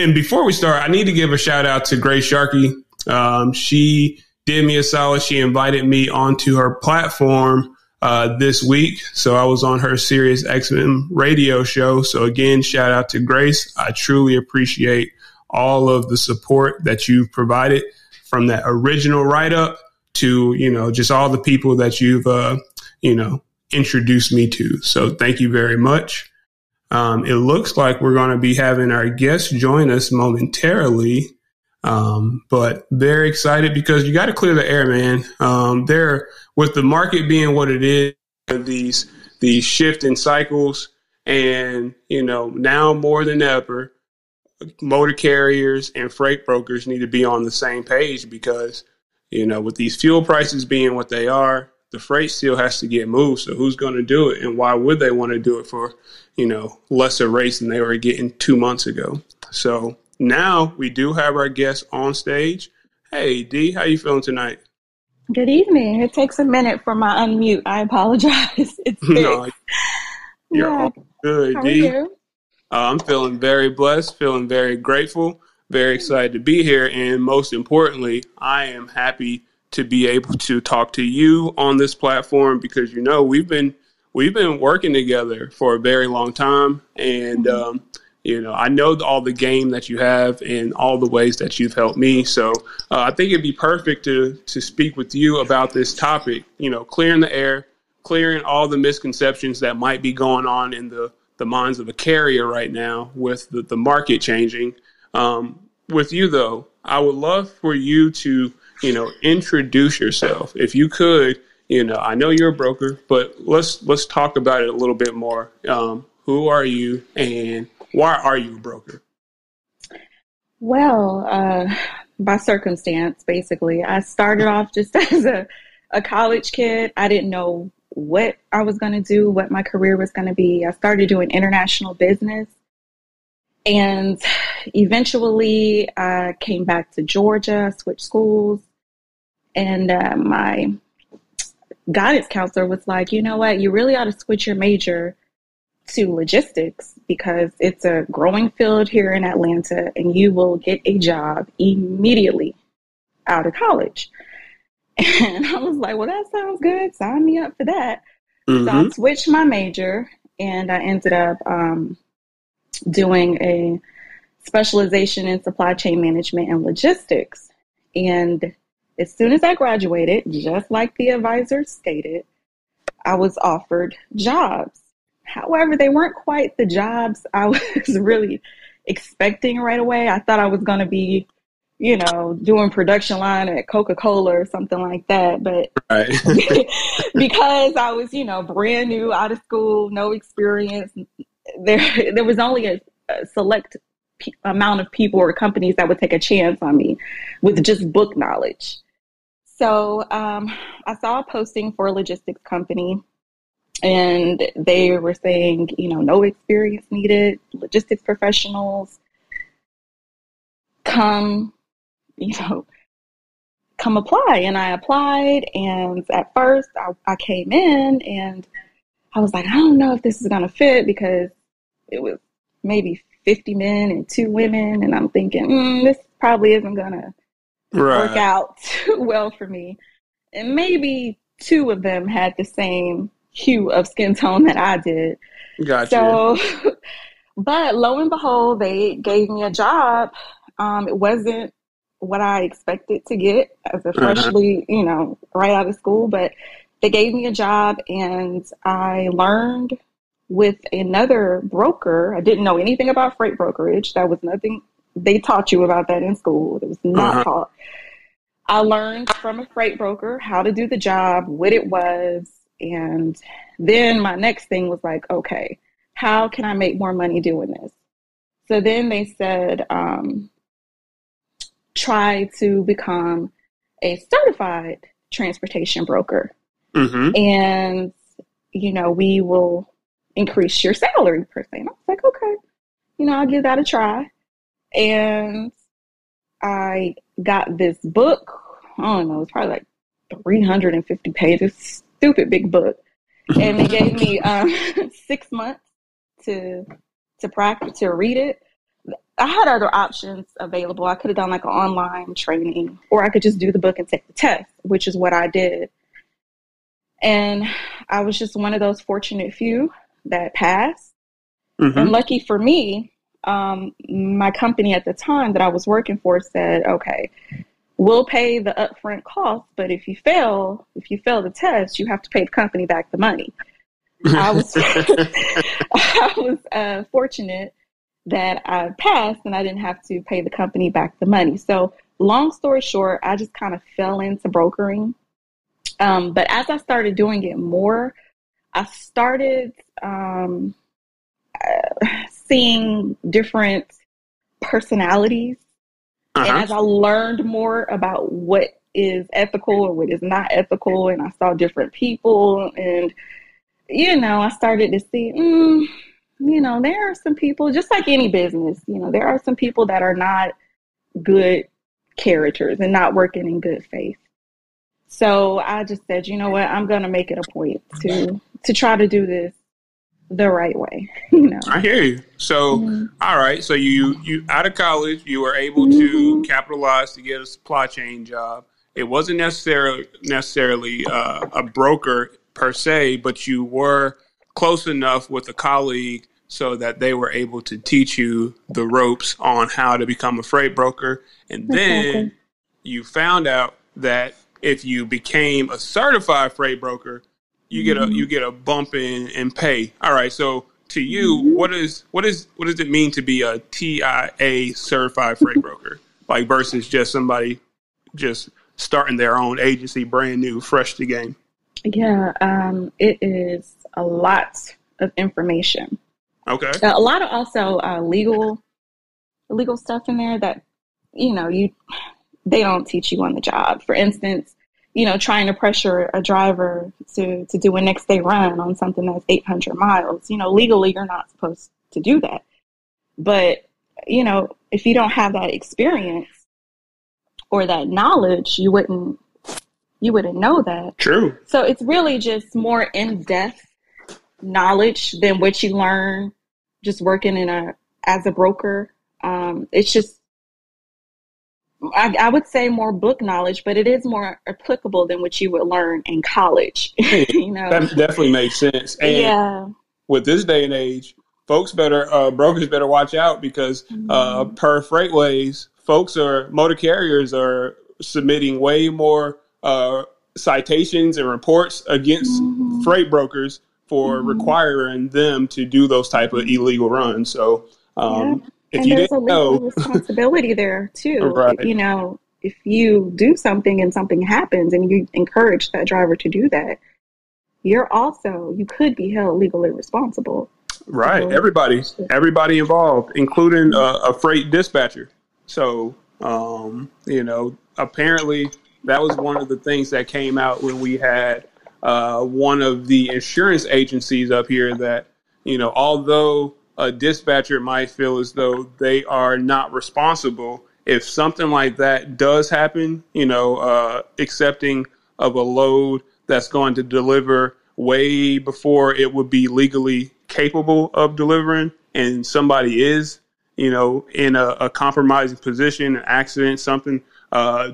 And before we start, I need to give a shout out to Grace Sharkey. She did me a solid. She invited me onto her platform this week. So I was on her SiriusXM radio show. So again, shout out to Grace. I truly appreciate all of the support that you've provided, from that original write-up to, you know, just all the people that you've, you know, introduced me to. So thank you very much. It looks like we're going to be having our guests join us momentarily, but very excited because you got to clear the air, man. There, with the market being what it is, these shifting cycles, and you know, now more than ever, motor carriers and freight brokers need to be on the same page because, you know, with these fuel prices being what they are, the freight still has to get moved. So who's going to do it? And why would they want to do it for, you know, lesser rates than they were getting 2 months ago? So now we do have our guests on stage. Hey, Dee, how you feeling tonight? Good evening. It takes a minute for my unmute. I apologize. It's no, you're all good, how Dee. Are you? I'm feeling very blessed, feeling very grateful, very excited to be here. And most importantly, I am happy to be able to talk to you on this platform because, you know, we've been working together for a very long time. And, you know, I know all the game that you have and all the ways that you've helped me. So I think it'd be perfect to speak with you about this topic, you know, clearing the air, clearing all the misconceptions that might be going on in the minds of a carrier right now with the market changing. With you though, I would love for you to, you know, introduce yourself. If you could, you know, I know you're a broker, but let's talk about it a little bit more. Who are you and why are you a broker? Well, by circumstance, basically. I started off just as a college kid. I didn't know what I was going to do, what my career was going to be. I started doing international business. And eventually I came back to Georgia, switched schools. And my guidance counselor was like, you know what, you really ought to switch your major to logistics because it's a growing field here in Atlanta and you will get a job immediately out of college. And I was like, well, that sounds good. Sign me up for that. Mm-hmm. So I switched my major and I ended up doing a specialization in supply chain management and logistics. And as soon as I graduated, just like the advisor stated, I was offered jobs. However, they weren't quite the jobs I was really expecting right away. I thought I was going to be, you know, doing production line at Coca-Cola or something like that. But right. Because I was, you know, brand new, out of school, no experience, there was only a select amount of people or companies that would take a chance on me with just book knowledge. So I saw a posting for a logistics company and they were saying, you know, no experience needed, logistics professionals, come apply. And I applied. And at first I came in and I was like, I don't know if this is going to fit because it was maybe 50 men and 2 women. And I'm thinking, this probably isn't going to work out too well for me. And maybe 2 of them had the same hue of skin tone that I did. Gotcha. So, but lo and behold, they gave me a job. It wasn't what I expected to get as a freshly, you know, right out of school, but they gave me a job and I learned with another broker. I didn't know anything about freight brokerage. That was nothing they taught you about that in school. It was not taught. I learned from a freight broker how to do the job, what it was. And then my next thing was like, okay, how can I make more money doing this? So then they said, try to become a certified transportation broker. Mm-hmm. And, you know, we will increase your salary per se. And I was like, okay, you know, I'll give that a try. And I got this book. I don't know, it's probably like 350 pages, stupid big book. And they gave me 6 months to practice, to read it. I had other options available. I could have done like an online training, or I could just do the book and take the test, which is what I did. And I was just one of those fortunate few that passed. Mm-hmm. And lucky for me, my company at the time that I was working for said, okay, we'll pay the upfront cost, but if you fail the test, you have to pay the company back the money. I was fortunate that I passed and I didn't have to pay the company back the money. So long story short, I just kind of fell into brokering. But as I started doing it more, I started seeing different personalities. Uh-huh. And as I learned more about what is ethical or what is not ethical, and I saw different people, and, you know, I started to see, you know, there are some people, just like any business, you know, there are some people that are not good characters and not working in good faith. So I just said, you know what, I'm going to make it a point to try to do this the right way. You know? I hear you. So, mm-hmm. All right. So you out of college, you were able mm-hmm. to capitalize to get a supply chain job. It wasn't necessarily a broker per se, but you were close enough with a colleague so that they were able to teach you the ropes on how to become a freight broker. And then exactly. You found out that if you became a certified freight broker, you get mm-hmm. you get a bump in pay. All right. So to you, mm-hmm. what does it mean to be a TIA certified freight broker? Like versus just somebody just starting their own agency, brand new, fresh to game. Yeah. It is a lot of information. Okay. A lot of also legal stuff in there that, you know, they don't teach you on the job. For instance, you know, trying to pressure a driver to do a next day run on something that's 800 miles, you know, legally you're not supposed to do that. But, you know, if you don't have that experience or that knowledge, you wouldn't know that. True. So it's really just more in-depth knowledge than what you learn just working as a broker. It's just, I would say more book knowledge, but it is more applicable than what you would learn in college. You know? That definitely makes sense. And yeah. With this day and age, brokers better watch out because per Freightways, motor carriers are submitting way more citations and reports against mm-hmm. freight brokers for mm-hmm. requiring them to do those type of illegal runs. So, yeah. If and there's a legal responsibility there, too. Right. You know, if you do something and something happens and you encourage that driver to do that, you could be held legally responsible. Right. So, everybody involved, including a freight dispatcher. So, you know, apparently that was one of the things that came out when we had one of the insurance agencies up here that, you know, although a dispatcher might feel as though they are not responsible if something like that does happen, you know, accepting of a load that's going to deliver way before it would be legally capable of delivering. And somebody is, you know, in a compromising position, an accident, something,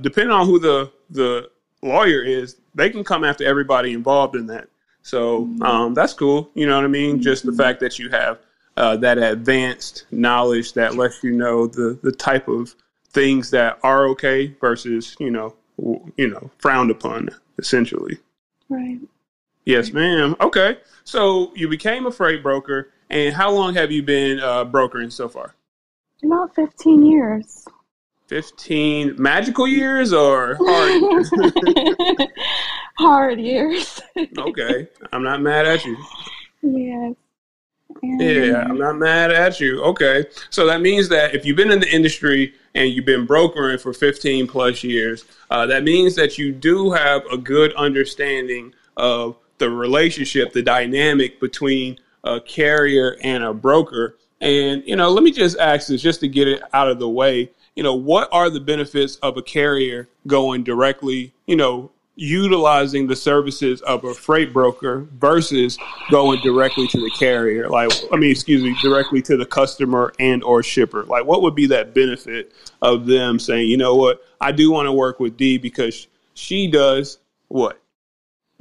depending on who the lawyer is, they can come after everybody involved in that. So that's cool. You know what I mean? Just the fact that you have that advanced knowledge that lets you know the type of things that are okay versus, you know, frowned upon, essentially. Right. Yes, ma'am. Okay. So you became a freight broker, and how long have you been brokering so far? About 15 years. 15 magical years or hard years? Hard years. Okay. I'm not mad at you. Yes. Yeah, I'm not mad at you. Okay. So that means that if you've been in the industry and you've been brokering for 15 plus years, that means that you do have a good understanding of the relationship, the dynamic between a carrier and a broker. And, you know, let me just ask this just to get it out of the way. You know, what are the benefits of a carrier going directly, you know, utilizing the services of a freight broker versus going directly to the carrier, directly to the customer and or shipper. Like, what would be that benefit of them saying, you know what, I do want to work with Dee because she does what?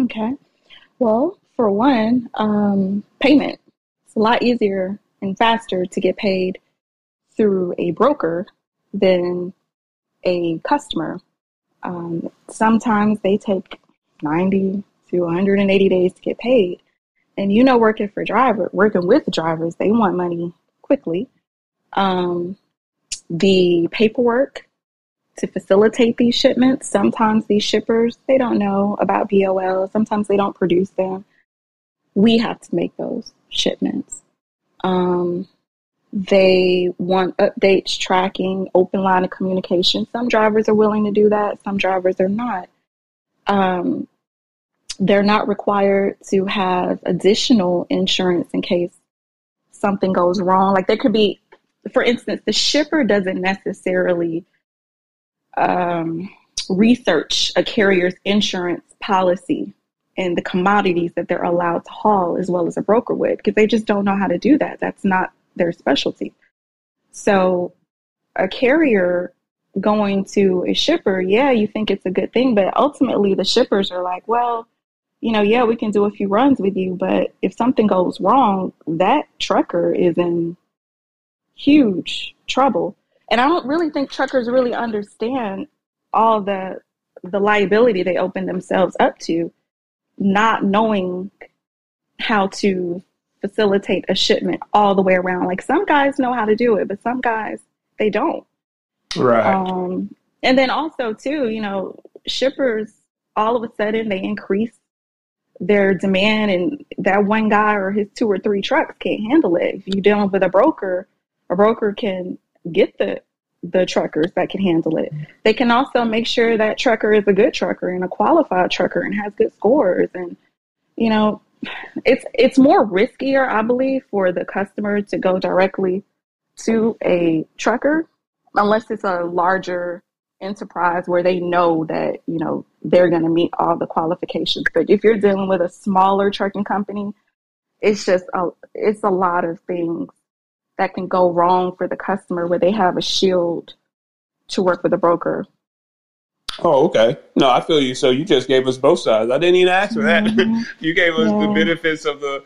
Okay. Well, for one, payment. It's a lot easier and faster to get paid through a broker than a customer. Sometimes they take 90 to 180 days to get paid. And working with drivers, they want money quickly. The paperwork to facilitate these shipments, sometimes these shippers, they don't know about BOL. Sometimes they don't produce them. We have to make those shipments. They want updates, tracking, open line of communication. Some drivers are willing to do that. Some drivers are not. They're not required to have additional insurance in case something goes wrong. Like, there could be, for instance, the shipper doesn't necessarily research a carrier's insurance policy and the commodities that they're allowed to haul as well as a broker would, because they just don't know how to do that. That's not their specialty. So a carrier going to a shipper, yeah, you think it's a good thing, but ultimately the shippers are like, well, yeah, we can do a few runs with you, but if something goes wrong, that trucker is in huge trouble. And I don't really think truckers really understand all the liability they open themselves up to, not knowing how to facilitate a shipment all the way around. Like, some guys know how to do it, but some guys, they don't. Right. And then also too, shippers, all of a sudden they increase their demand, and that one guy or his two or three trucks can't handle it. If you're dealing with a broker can get the truckers that can handle it. They can also make sure that trucker is a good trucker and a qualified trucker and has good scores. And, it's more riskier, I believe, for the customer to go directly to a trucker, unless it's a larger enterprise where they know that, they're going to meet all the qualifications. But if you're dealing with a smaller trucking company, it's a lot of things that can go wrong for the customer where they have a shield to work with a broker. Oh, okay. No, I feel you. So you just gave us both sides. I didn't even ask for that. Mm-hmm. You gave us the benefits of the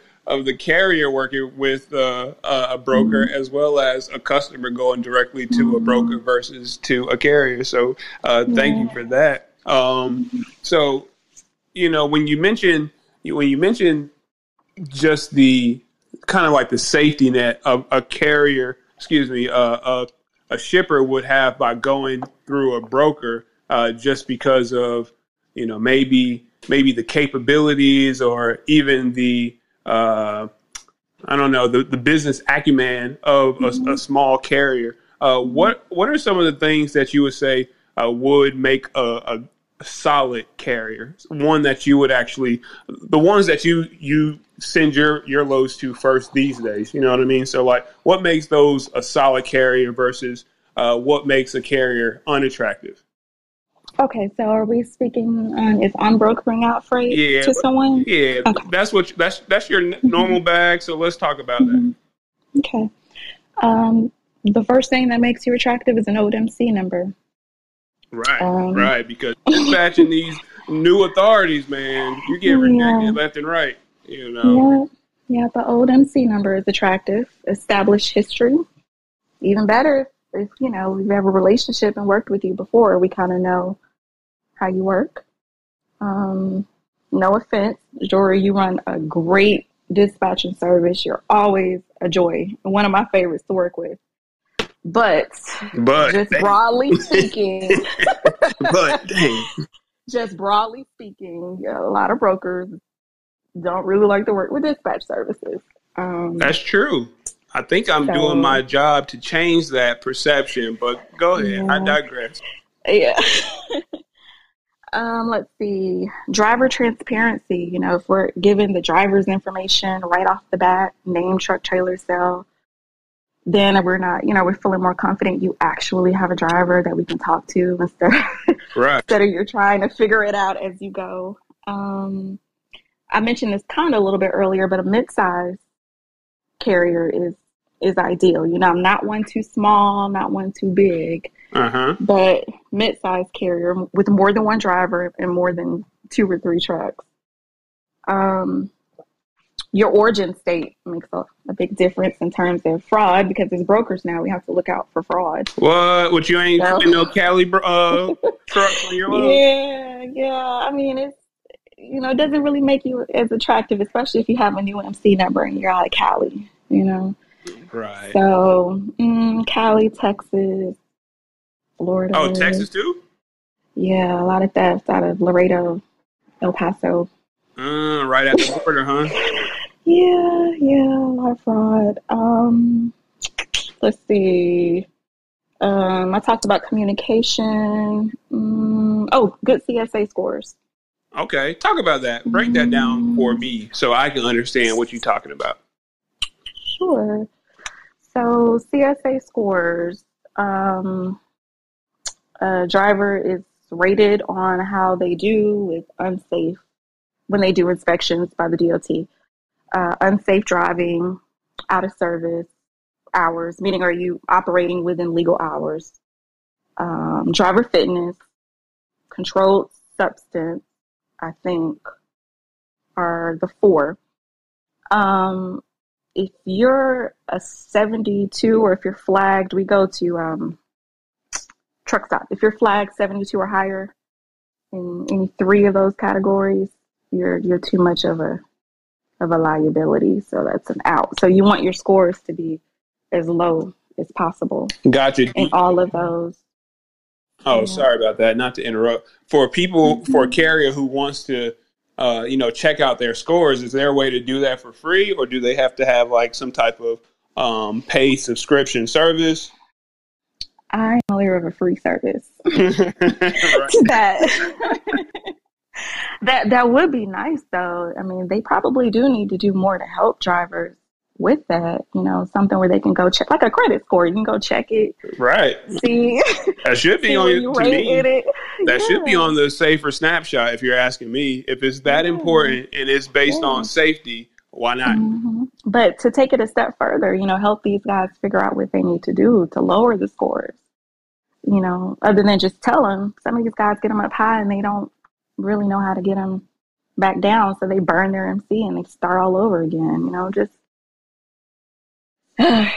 carrier working with a broker, mm-hmm. as well as a customer going directly to mm-hmm. a broker versus to a carrier. So thank you for that. So, when you mentioned just the kind of like the safety net of a carrier, a shipper would have by going through a broker, just because of, maybe the capabilities or even the business acumen of mm-hmm. a small carrier. What are some of the things that you would say would make a solid carrier? One that you would actually, the ones that you send your loads to first these days, you know what I mean? So like, what makes those a solid carrier versus what makes a carrier unattractive? Okay, so are we speaking is unbrokering out freight to someone? Yeah, okay. That's your normal bag, so let's talk about that. Okay. The first thing that makes you attractive is an old MC number. Right, because dispatching these new authorities, man, you get rejected left and right, Yeah, the old MC number is attractive. Established history, even better. If, we have a relationship and worked with you before, we kind of know how you work. No offense, Jory, you run a great dispatching service. You're always a joy. One of my favorites to work with. But just broadly speaking, a lot of brokers don't really like to work with dispatch services. That's true. I think I'm doing my job to change that perception, but go ahead. Yeah. I digress. Yeah. Let's see. Driver transparency. If we're giving the driver's information right off the bat, name, truck, trailer, cell, then we're not, you know, we're feeling more confident you actually have a driver that we can talk to instead of, right. instead of you're trying to figure it out as you go. I mentioned this kind of a little bit earlier, but a mid-size carrier is ideal. You know, I'm not one too small, not one too big, but mid-size carrier with more than one driver and more than 2 or 3 trucks. Your origin state makes a big difference in terms of fraud, because as brokers now, we have to look out for fraud. What? What, you ain't so. No Cali trucks on your load? Yeah. I mean, it's, you know, it doesn't really make you as attractive, especially if you have a new MC number and you're out of Cali, you know? Right. So, Cali, Texas, Florida. Oh, Texas too? Yeah, a lot of thefts out of Laredo, El Paso. Right at the border, huh? Yeah, a lot of fraud. Let's see. I talked about communication. Good CSA scores. Okay, talk about that. Break that down for me so I can understand what you're talking about. Sure. So CSA scores. A driver is rated on how they do with unsafe, when they do inspections by the DOT. Unsafe driving, out of service hours, meaning are you operating within legal hours, driver fitness, controlled substance, I think are the 4. If you're a 72 or if you're flagged, we go to truck stop. If you're flagged 72 or higher in any 3 of those categories, you're too much of a liability, so that's an out. So you want your scores to be as low as possible. Gotcha. And all of those. Oh, yeah. Sorry about that. Not to interrupt. For people, for a carrier who wants to, check out their scores, is there a way to do that for free, or do they have to have like some type of paid subscription service? I'm aware of a free service to that. That would be nice, though. I mean, they probably do need to do more to help drivers with that. You know, something where they can go check, like a credit score. You can go check it. Right. See. That should be on you. To me, that should be on the Safer Snapshot. If you're asking me, if it's that important and it's based on safety, why not? But to take it a step further, you know, help these guys figure out what they need to do to lower the scores. You know, other than just tell them. Some of these guys get them up high and they don't really know how to get them back down, so they burn their MC and they start all over again, you know, just okay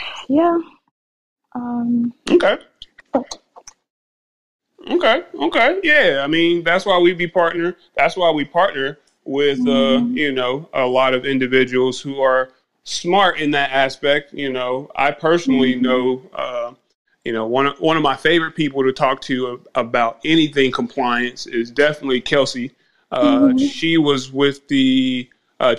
yeah, I mean, that's why we partner with a lot of individuals who are smart in that aspect. You know, I personally know one of my favorite people to talk to about anything compliance is definitely Kelsey. She was with the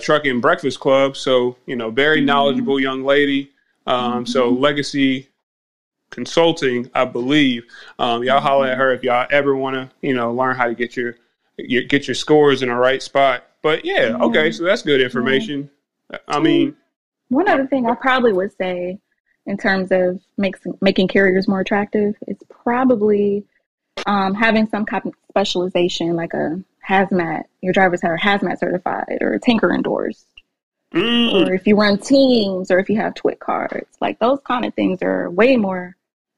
Truck and Breakfast Club, so, you know, very knowledgeable young lady. So Legacy Consulting, I believe. Y'all holler at her if y'all ever want to, you know, learn how to get your scores in the right spot. But okay, so that's good information. I mean, one other thing I probably would say, in terms of making carriers more attractive, it's probably having some kind of specialization, like a hazmat. Your drivers are hazmat certified or tanker endorsed. Or if you run teams or if you have TWIC cards, like those kind of things are way more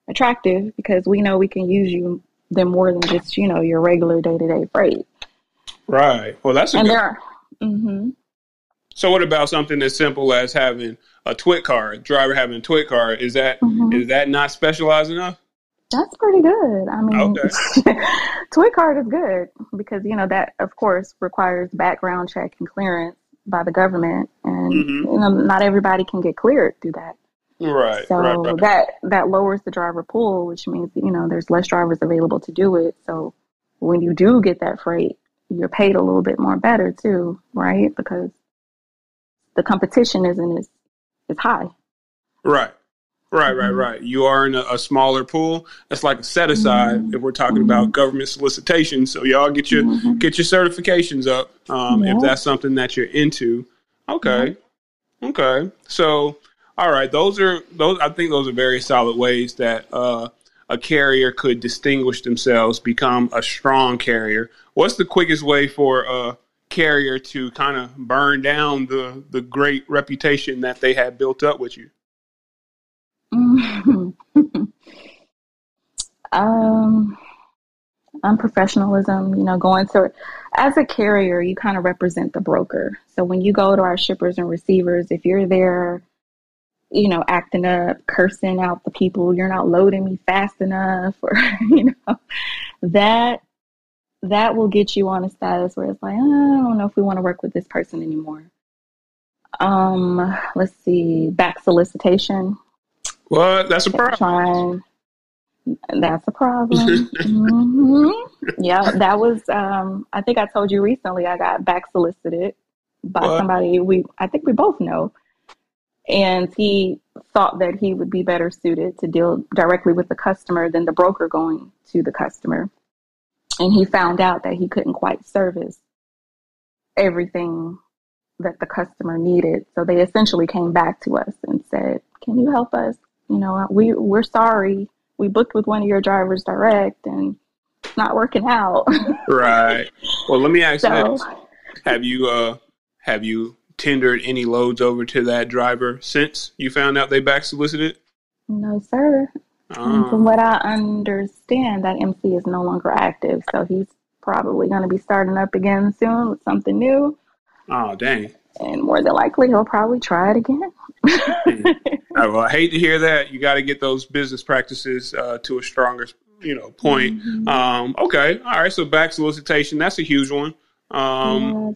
attractive because we know we can use you them more than just, you know, your regular day-to-day freight. Right. Well, that's a good one. So what about something as simple as having a TWIC card, driver having a TWIC card? Is that is that not specialized enough? That's pretty good. I mean, TWIC card is good because, you know, that, of course, requires background check and clearance by the government. And, you know, not everybody can get cleared through that. Right. So that lowers the driver pool, which means, you know, there's less drivers available to do it. So when you do get that freight, you're paid a little bit more better, too, right? Because the competition isn't as high. Right. You are in a smaller pool. That's like a set aside if we're talking about government solicitation. So y'all get your certifications up if that's something that you're into. Okay. So All right, those. I think those are very solid ways that a carrier could distinguish themselves, become a strong carrier. What's the quickest way for a carrier to kind of burn down the great reputation that they had built up with you? Unprofessionalism, going to, as a carrier, you kind of represent the broker. So when you go to our shippers and receivers, if you're there, acting up, cursing out the people, you're not loading me fast enough, or, that will get you on a status where it's like, I don't know if we want to work with this person anymore. Let's see, back solicitation. Well, that's a problem. That's a problem. Mm-hmm. Yeah, that was, I think I told you recently, I got back solicited by somebody I think we both know. And he thought that he would be better suited to deal directly with the customer than the broker going to the customer. And he found out that he couldn't quite service everything that the customer needed. So they essentially came back to us and said, can you help us? We're sorry. We booked with one of your drivers direct and it's not working out. Right. Well, let me ask you, have you tendered any loads over to that driver since you found out they back solicited? No, sir. From what I understand, that MC is no longer active. So he's probably going to be starting up again soon with something new. Oh, dang. And more than likely, he'll probably try it again. Well, I hate to hear that. You got to get those business practices to a stronger, point. Mm-hmm. Okay. All right. So back solicitation, that's a huge one. Stolen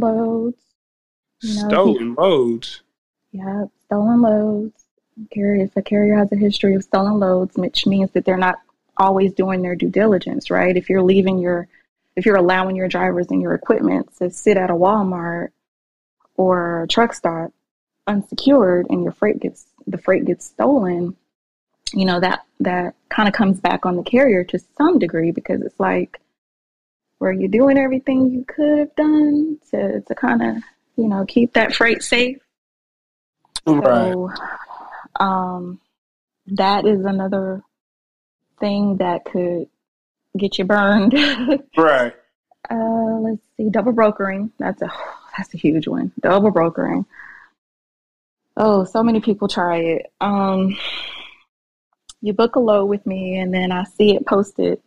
loads. Stolen loads? Yeah, stolen loads. If a carrier has a history of stolen loads, which means that they're not always doing their due diligence, right? If you're allowing your drivers and your equipment to sit at a Walmart or a truck stop unsecured and the freight gets stolen, that kind of comes back on the carrier to some degree, because it's like, were you doing everything you could have done to kind of, keep that freight safe? Right. So, that is another thing that could get you burned. Right. Let's see. Double brokering. That's a huge one. Double brokering. Oh, so many people try it. You book a load with me and then I see it posted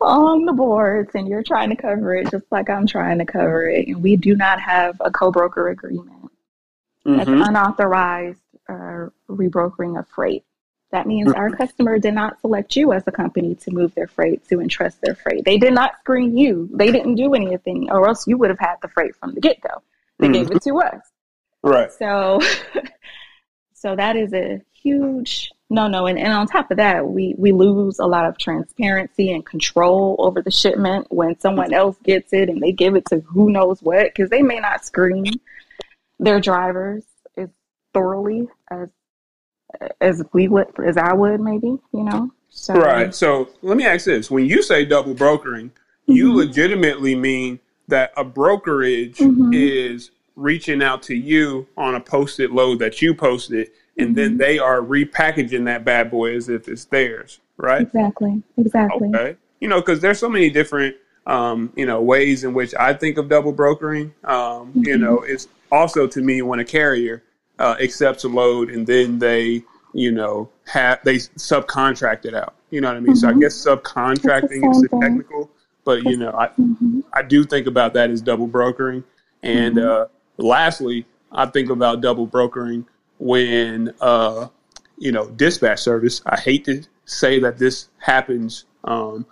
on the boards and you're trying to cover it just like I'm trying to cover it. And we do not have a co-broker agreement. That's unauthorized rebrokering of freight. That means our customer did not select you as a company to move their freight, to entrust their freight. They did not screen you. They didn't do anything, or else you would have had the freight from the get-go. They gave it to us. Right. So that is a huge no-no. And on top of that, we lose a lot of transparency and control over the shipment when someone else gets it and they give it to who knows what, because they may not screen their drivers as thoroughly as we would, as I would, maybe, So, right. So let me ask this: when you say double brokering, you legitimately mean that a brokerage is reaching out to you on a posted load that you posted, and then they are repackaging that bad boy as if it's theirs, right? Exactly. Okay. Because there's so many different, ways in which I think of double brokering. It's also, to me, when a carrier accepts a load and then they, they subcontract it out. You know what I mean? So I guess subcontracting is technical, but I do think about that as double brokering. And lastly, I think about double brokering when dispatch service. I hate to say that this happens, but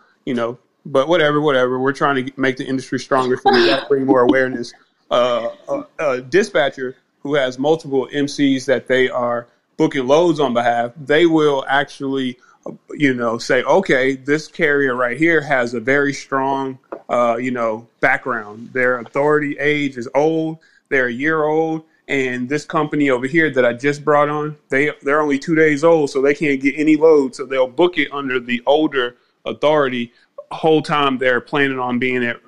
whatever. We're trying to make the industry stronger, so we got to bring more awareness. A dispatcher who has multiple MCs that they are booking loads on behalf, they will actually, say, okay, this carrier right here has a very strong, background. Their authority age is old. They're a year old. And this company over here that I just brought on, they're only 2 days old, so they can't get any load. So they'll book it under the older authority. Whole time they're planning on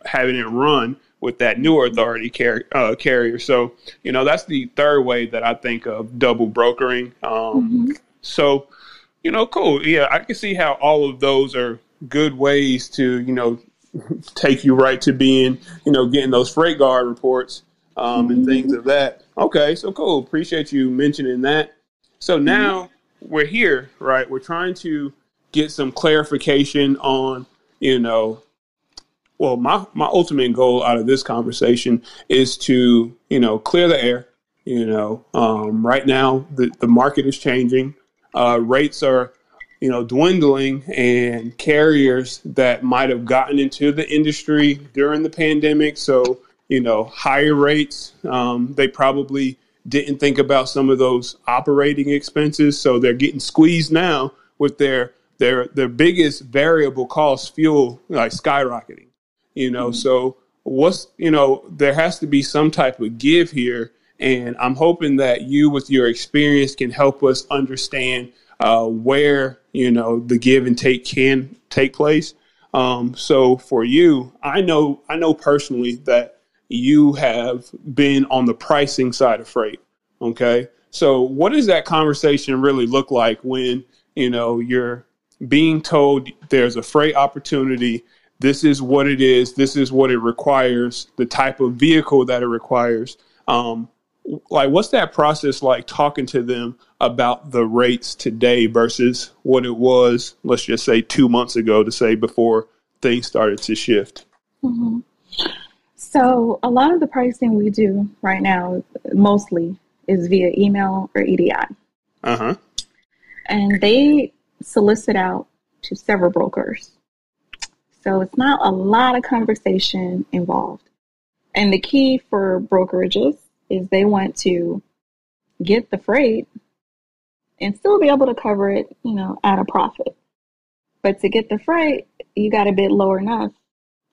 having it run with that newer authority carrier. So, you know, that's the third way that I think of double brokering. So, you know, cool. Yeah, I can see how all of those are good ways to, you know, take you right to being, you know, getting those freight guard reports and things of that. Okay, so cool. Appreciate you mentioning that. So now we're here, right? We're trying to get some clarification on, you know, well, my ultimate goal out of this conversation is to, you know, clear the air. You know, right now the market is changing. Rates are, you know, dwindling, and carriers that might have gotten into the industry during the pandemic, so, you know, higher rates, they probably didn't think about some of those operating expenses. So they're getting squeezed now with their biggest variable cost, fuel, like skyrocketing, you know. So what's, you know, there has to be some type of give here. And I'm hoping that you, with your experience, can help us understand where, you know, the give and take can take place. So for you, I know personally that you have been on the pricing side of freight. Okay. So what does that conversation really look like when, you know, you're being told there's a freight opportunity? This is what it is. This is what it requires, the type of vehicle that it requires. Like, what's that process like, talking to them about the rates today versus what it was, let's just say 2 months ago, to say before things started to shift? So a lot of the pricing we do right now mostly is via email or EDI. And they solicit out to several brokers. So it's not a lot of conversation involved. And the key for brokerages is they want to get the freight and still be able to cover it, you know, at a profit. But to get the freight, you got to bid lower enough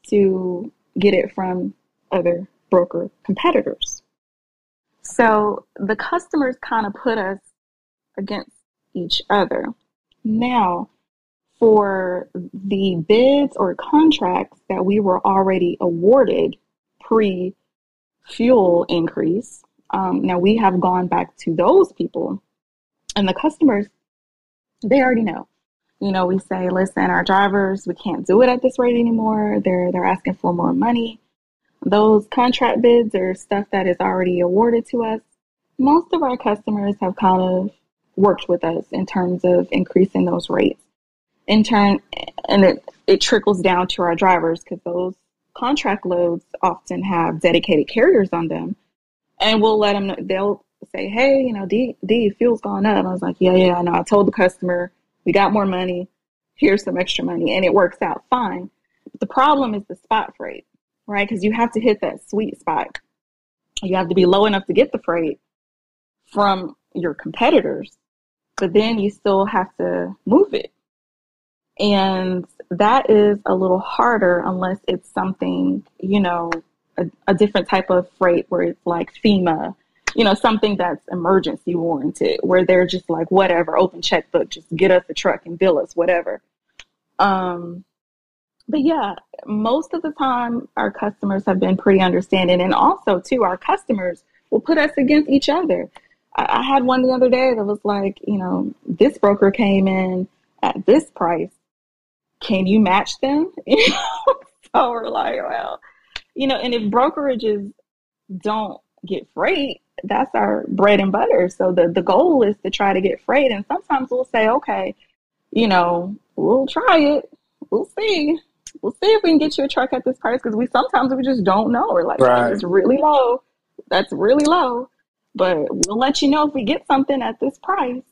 to get it from other broker competitors. So the customers kind of put us against each other. Now, for the bids or contracts that we were already awarded pre fuel increase, now we have gone back to those people, and the customers, they already know. You know, we say, listen, our drivers, we can't do it at this rate anymore. They're asking for more money. Those contract bids are stuff that is already awarded to us. Most of our customers have kind of worked with us in terms of increasing those rates. In turn, and it trickles down to our drivers, because those contract loads often have dedicated carriers on them, and we'll let them know. They'll say, hey, you know, Dee, fuel's gone up. And I was like, yeah, I know. I told the customer we got more money. Here's some extra money. And it works out fine. But the problem is the spot freight, right? Because you have to hit that sweet spot. You have to be low enough to get the freight from your competitors, but then you still have to move it. And that is a little harder unless it's something, you know, a different type of freight where it's like FEMA, you know, something that's emergency warranted, where they're just like, whatever, open checkbook, just get us a truck and bill us, whatever. But yeah, most of the time our customers have been pretty understanding. And also, too, our customers will put us against each other. I had one the other day that was like, you know, this broker came in at this price. Can you match them? You know? So we're like, well, you know, and if brokerages don't get freight, that's our bread and butter. So the goal is to try to get freight. And sometimes we'll say, okay, you know, we'll try it. We'll see. We'll see if we can get you a truck at this price, because sometimes we just don't know. We're like, right. It's really low. That's really low. But we'll let you know if we get something at this price.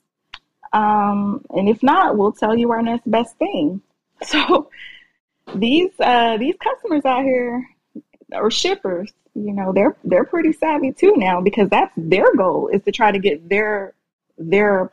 And if not, we'll tell you our next best thing. So these customers out here, or shippers, you know, they're pretty savvy too now, because that's their goal, is to try to get their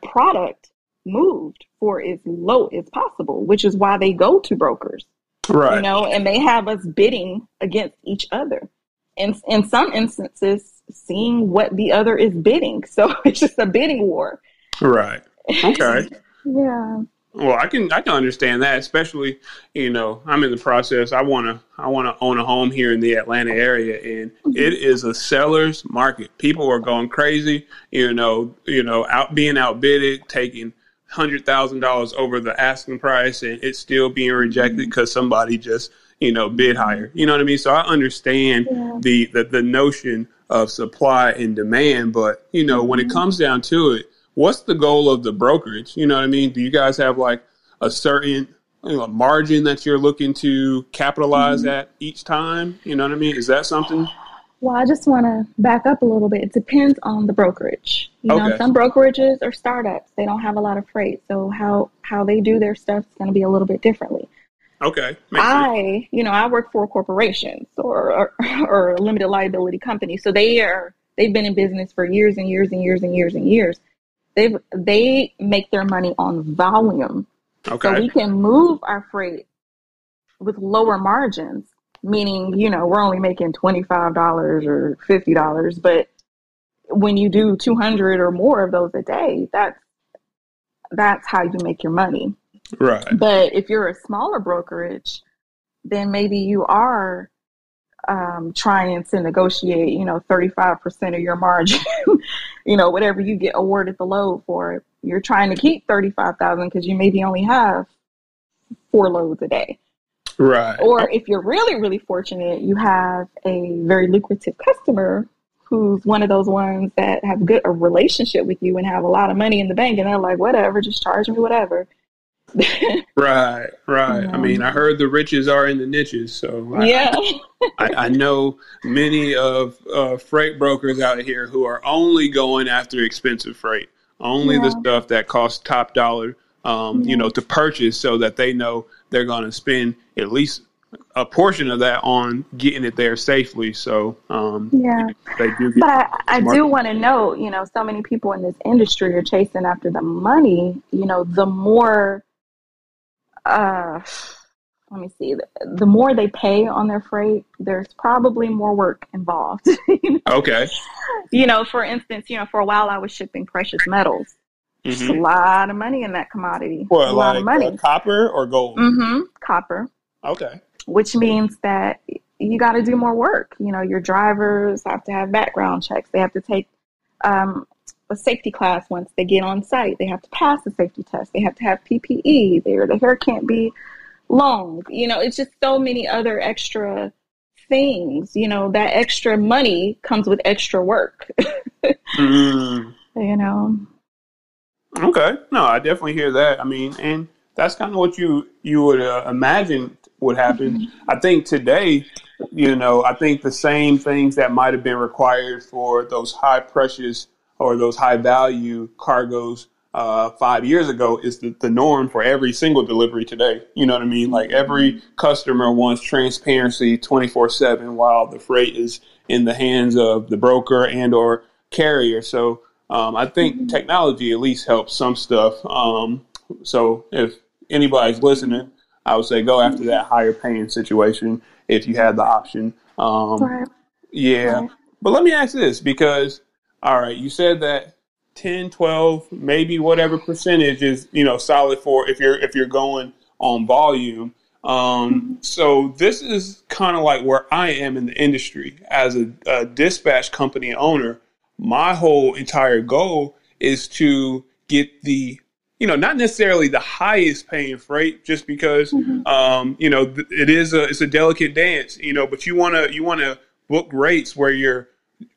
product moved for as low as possible, which is why they go to brokers, right? You know, and they have us bidding against each other, and in some instances, seeing what the other is bidding. So it's just a bidding war, right? Okay. Yeah. Well, I can understand that, especially, you know, I'm in the process. I wanna own a home here in the Atlanta area, and it is a seller's market. People are going crazy, you know, being outbidded, taking $100,000 over the asking price, and it's still being rejected because somebody just, you know, bid higher. You know what I mean? So I understand the notion of supply and demand, but you know, when it comes down to it, what's the goal of the brokerage? You know what I mean? Do you guys have like a certain, you know, margin that you're looking to capitalize at each time? You know what I mean? Is that something? Well, I just want to back up a little bit. It depends on the brokerage. You know, some brokerages are startups. They don't have a lot of freight. So how they do their stuff is going to be a little bit differently. Okay. I work for corporations or a limited liability company. So they've been in business for years and years and years and years and years. They make their money on volume. Okay. So we can move our freight with lower margins, meaning, you know, we're only making $25 or $50. But when you do 200 or more of those a day, that's how you make your money. Right. But if you're a smaller brokerage, then maybe you are trying to negotiate, you know, 35% of your margin, you know, whatever you get awarded the load for. You're trying to keep 35,000 because you maybe only have 4 loads a day. Right. Or if you're really, really fortunate, you have a very lucrative customer who's one of those ones that have a relationship with you and have a lot of money in the bank, and they're like, whatever, just charge me whatever. Right. I mean, I heard the riches are in the niches, so I know many of freight brokers out here who are only going after expensive freight, only the stuff that costs top dollar, you know, to purchase, so that they know they're going to spend at least a portion of that on getting it there safely. So they do get. But I do want to note, you know, so many people in this industry are chasing after the money. You know, the more. The more they pay on their freight, there's probably more work involved. Okay. You know, for instance, you know, for a while I was shipping precious metals. Mm-hmm. There's a lot of money in that commodity. Well, a lot of money. Copper or gold? Mm-hmm. Copper. Okay. Which means that you got to do more work. You know, your drivers have to have background checks. They have to take a safety class once they get on site. They have to pass the safety test. They have to have PPE. The hair can't be long. You know, it's just so many other extra things. You know, that extra money comes with extra work. You know. Okay. No, I definitely hear that. I mean, and that's kind of what you would imagine would happen. I think today, you know, I think the same things that might have been required for those high precious or those high-value cargoes 5 years ago is the norm for every single delivery today. You know what I mean? Like, every customer wants transparency 24/7 while the freight is in the hands of the broker and or carrier. So I think technology at least helps some stuff. So if anybody's listening, I would say go after that higher-paying situation if you had the option. But let me ask this, because – all right, you said that 10, 12, maybe whatever percentage is, you know, solid for if you're going on volume. So this is kind of like where I am in the industry as a dispatch company owner. My whole entire goal is to get the, you know, not necessarily the highest paying freight, just because, you know, it's a delicate dance, you know, but you want to book rates where your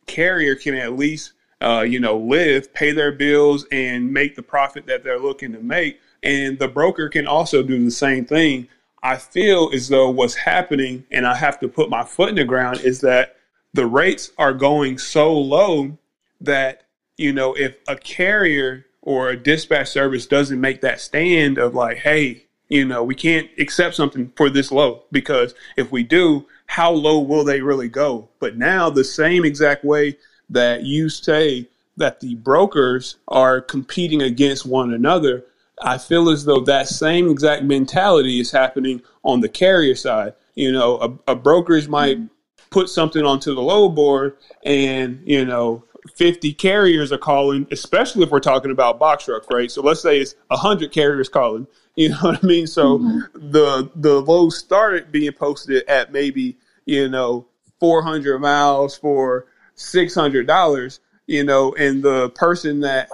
carrier can at least, you know, live, pay their bills, and make the profit that they're looking to make. And the broker can also do the same thing. I feel as though what's happening, and I have to put my foot in the ground, is that the rates are going so low that, you know, if a carrier or a dispatch service doesn't make that stand of like, hey, you know, we can't accept something for this low, because if we do, how low will they really go? But now the same exact way that you say that the brokers are competing against one another, I feel as though that same exact mentality is happening on the carrier side. You know, a brokerage might put something onto the low board, and, you know, 50 carriers are calling, especially if we're talking about box truck, right? So let's say it's 100 carriers calling, You know what I mean? So the load started being posted at maybe, 400 miles for $600, and the person that,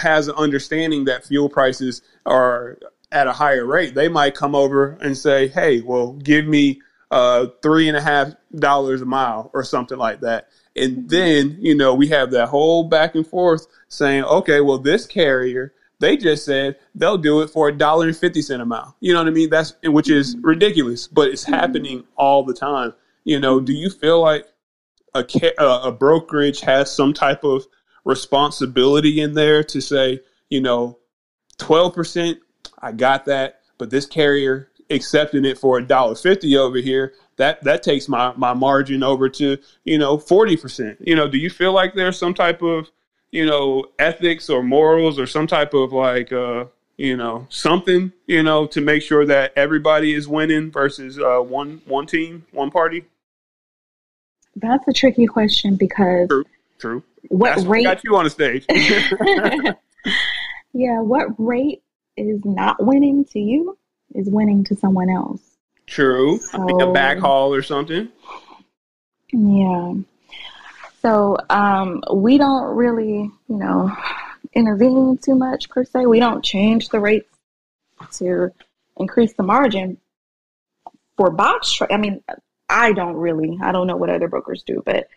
has an understanding that fuel prices are at a higher rate, they might come over and say, hey, well, give me $3.50 a mile or something like that. And then, we have that whole back and forth saying, okay, well, this carrier, they just said they'll do it for $1.50 a mile. You know what I mean? Which is ridiculous, but it's happening all the time. Do you feel like a brokerage has some type of responsibility in there to say, 12%, I got that, but this carrier accepting it for $1.50 over here, that takes my margin over to, 40%. Do you feel like there's some type of, ethics or morals or some type of like, something, to make sure that everybody is winning versus one team, one party? That's a tricky question because. True. That's rate got you on the stage? Yeah. What rate is not winning to you is winning to someone else. True. So, like a backhaul or something. Yeah. So we don't really, intervene too much per se. We don't change the rates to increase the margin for box. I don't really. I don't know what other brokers do, but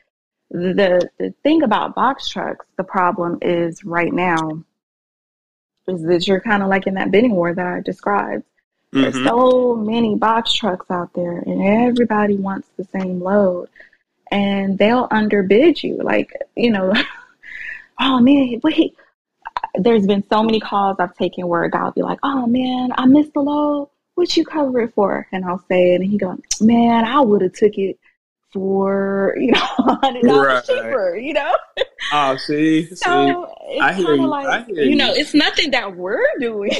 the thing about box trucks, the problem is right now is that you're kind of like in that bidding war that I described. There's so many box trucks out there and everybody wants the same load and they'll underbid you. Like, oh man, wait, there's been so many calls I've taken where a guy will be like, oh man, I missed the load. What you cover it for? And I'll say it and he goes, man, I would have took it for, $100 right. cheaper, Oh, see. So it's kind of like, it's nothing that we're doing.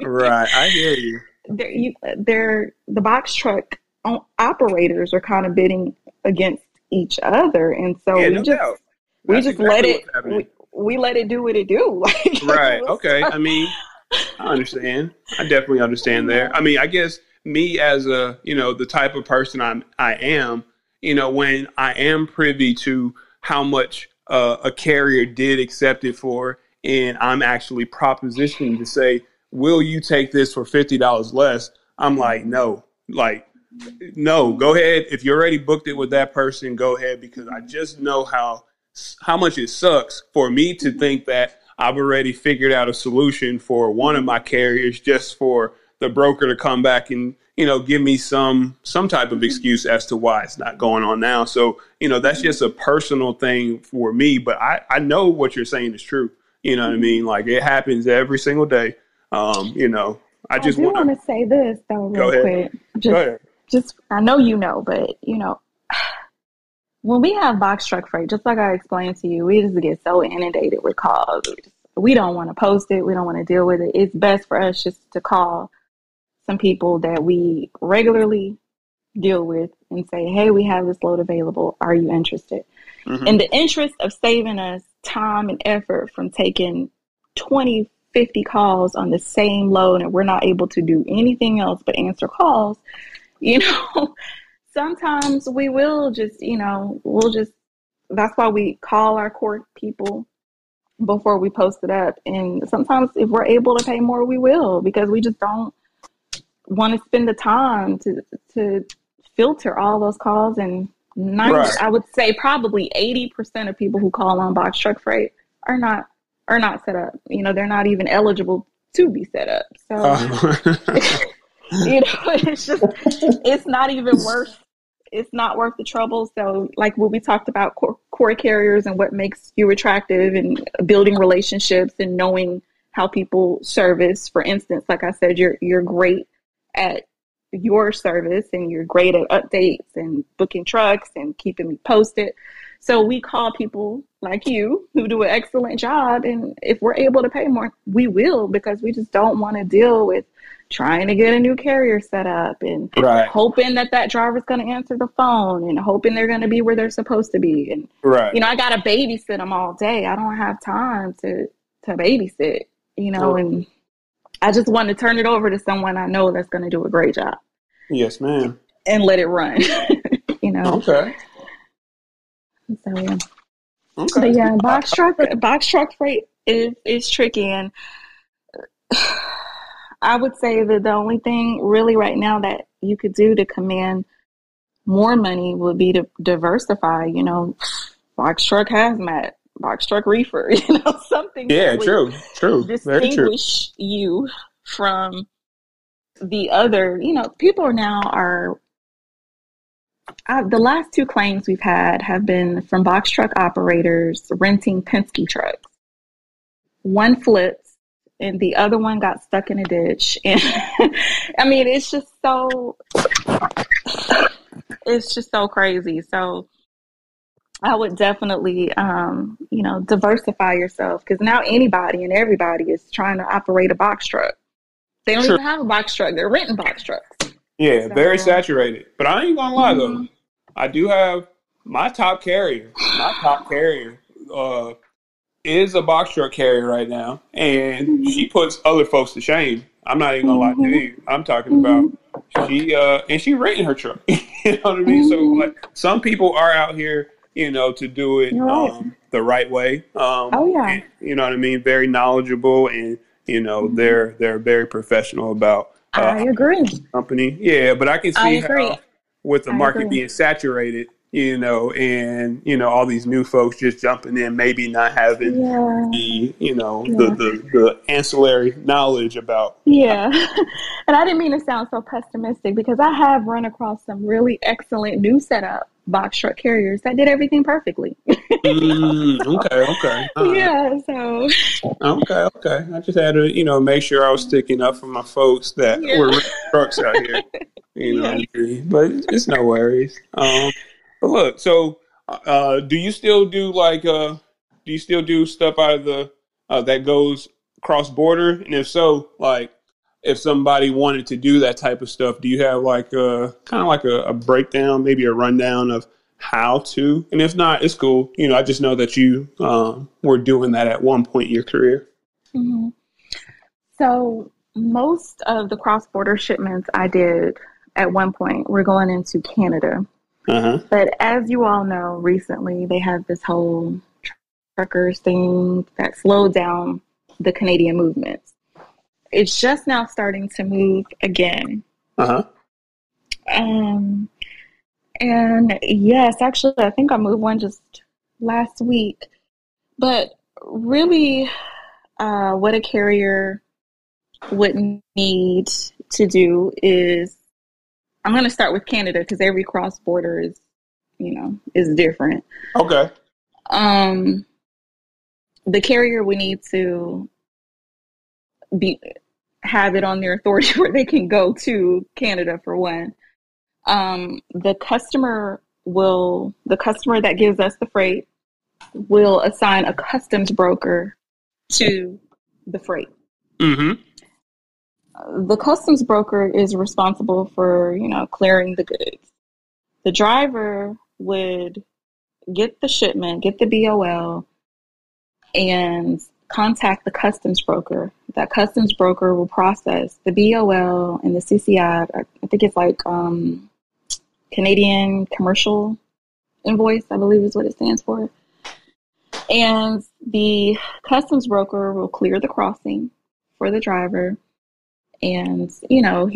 Right. I hear you. The box truck operators are kind of bidding against each other, and so we let it do what it do. Right. Okay. I understand. I definitely understand there. I guess me as a the type of person I am, when I am privy to how much a carrier did accept it for, and I'm actually propositioned to say, will you take this for $50 less? I'm like, no, go ahead. If you already booked it with that person, go ahead, because I just know how much it sucks for me to think that I've already figured out a solution for one of my carriers just for the broker to come back and, give me some type of excuse as to why it's not going on now. So, that's just a personal thing for me, but I know what you're saying is true. You know what I mean? Like it happens every single day. I want to say this though, real quick. Just, I know but when we have box truck freight, just like I explained to you, we just get so inundated with calls. We don't want to post it. We don't want to deal with it. It's best for us just to call some people that we regularly deal with and say, hey, we have this load available. Are you interested? Mm-hmm. In the interest of saving us time and effort from taking 50 calls on the same load and we're not able to do anything else but answer calls, sometimes we will just, that's why we call our core people before we post it up. And sometimes if we're able to pay more, we will, because we just don't want to spend the time to filter all those calls. And I would say probably 80% of people who call on box truck freight are not set up. They're not even eligible to be set up. So, it's not even worth, it's not worth the trouble. So like what we talked about, core carriers and what makes you attractive and building relationships and knowing how people service. For instance, like I said, you're great at your service and you're great at updates and booking trucks and keeping me posted. So we call people like you who do an excellent job. And if we're able to pay more, we will, because we just don't want to deal with trying to get a new carrier set up and hoping that driver's going to answer the phone and hoping they're going to be where they're supposed to be. And, I got to babysit them all day. I don't have time to babysit, and I just want to turn it over to someone I know that's going to do a great job. Yes, ma'am. And let it run, you know. Okay. So, yeah. Okay. But yeah, box truck freight is tricky, and I would say that the only thing really right now that you could do to command more money would be to diversify. You know, box truck hazmat, box truck reefer. You know, something. Yeah, true. Distinguish you from the other. You know, people now are. The last two claims we've had have been from box truck operators renting Penske trucks. One flipped and the other one got stuck in a ditch. And I mean, it's just so crazy. So I would definitely, you know, diversify yourself, because now anybody and everybody is trying to operate a box truck. They don't even have a box truck. They're renting box trucks. Yeah, very saturated. But I ain't gonna lie though, I do have my top carrier. My top carrier is a box truck carrier right now, and she puts other folks to shame. I'm not even gonna lie to you. I'm talking about she renting her truck. You know what I mean? So like, some people are out here, you know, to do it the right way. And, you know what I mean? Very knowledgeable, and you know they're very professional about. I agree. Company, yeah, but I can see how with the market being saturated, you know, and you know all these new folks just jumping in, maybe not having the the ancillary knowledge about. Yeah, and I didn't mean to sound so pessimistic, because I have run across some really excellent new setup box truck carriers that did everything perfectly. Okay. Yeah, so. Okay. I just had to, you know, make sure I was sticking up for my folks that were trucks out here. You know, but it's no worries. But look, so do you still do like, do you still do stuff out of the, that goes cross border? And if so, like, if somebody wanted to do that type of stuff, do you have like a kind of like a breakdown, maybe a rundown of how to? And if not, it's cool. You know, I just know that you were doing that at one point in your career. Mm-hmm. So most of the cross-border shipments I did at one point were going into Canada. Uh-huh. But as you all know, recently they had this whole truckers thing that slowed down the Canadian movement. It's just now starting to move again. Uh-huh. And yes, actually, I think I moved one just last week. But really, what a carrier would need to do is, I'm going to start with Canada, because every cross border is, you know, is different. Okay. The carrier would need to have it on their authority where they can go to Canada for one. The customer that gives us the freight will assign a customs broker to the freight. Mm-hmm. The customs broker is responsible for, you know, clearing the goods. The driver would get the shipment, get the BOL, and contact the customs broker. That customs broker will process the BOL and the CCI. I think it's like Canadian Commercial Invoice, I believe is what it stands for. And the customs broker will clear the crossing for the driver. And, you know,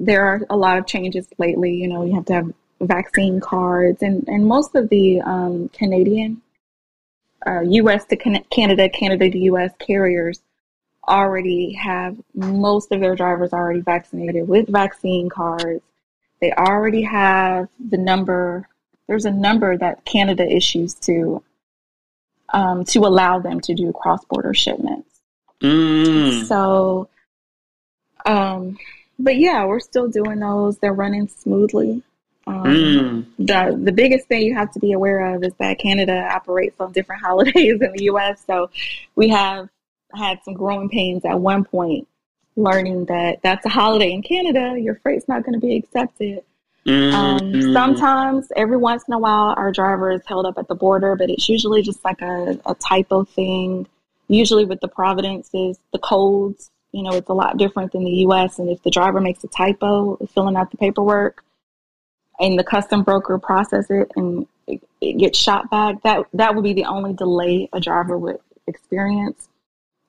there are a lot of changes lately. You know, you have to have vaccine cards. And most of the Canadian U.S. to Canada, Canada to U.S. carriers already have most of their drivers already vaccinated with vaccine cards. They already have the number. There's a number that Canada issues to allow them to do cross-border shipments. Mm. So, but yeah, we're still doing those. They're running smoothly. The biggest thing you have to be aware of is that Canada operates on different holidays than the U.S. So we have had some growing pains at one point learning that that's a holiday in Canada. Your freight's not going to be accepted. Sometimes, every once in a while, our driver is held up at the border, but it's usually just like a typo thing. Usually with the provinces, the codes, you know, it's a lot different than the U.S. And if the driver makes a typo, filling out the paperwork, and the custom broker process it and it gets shot back, that would be the only delay a driver would experience.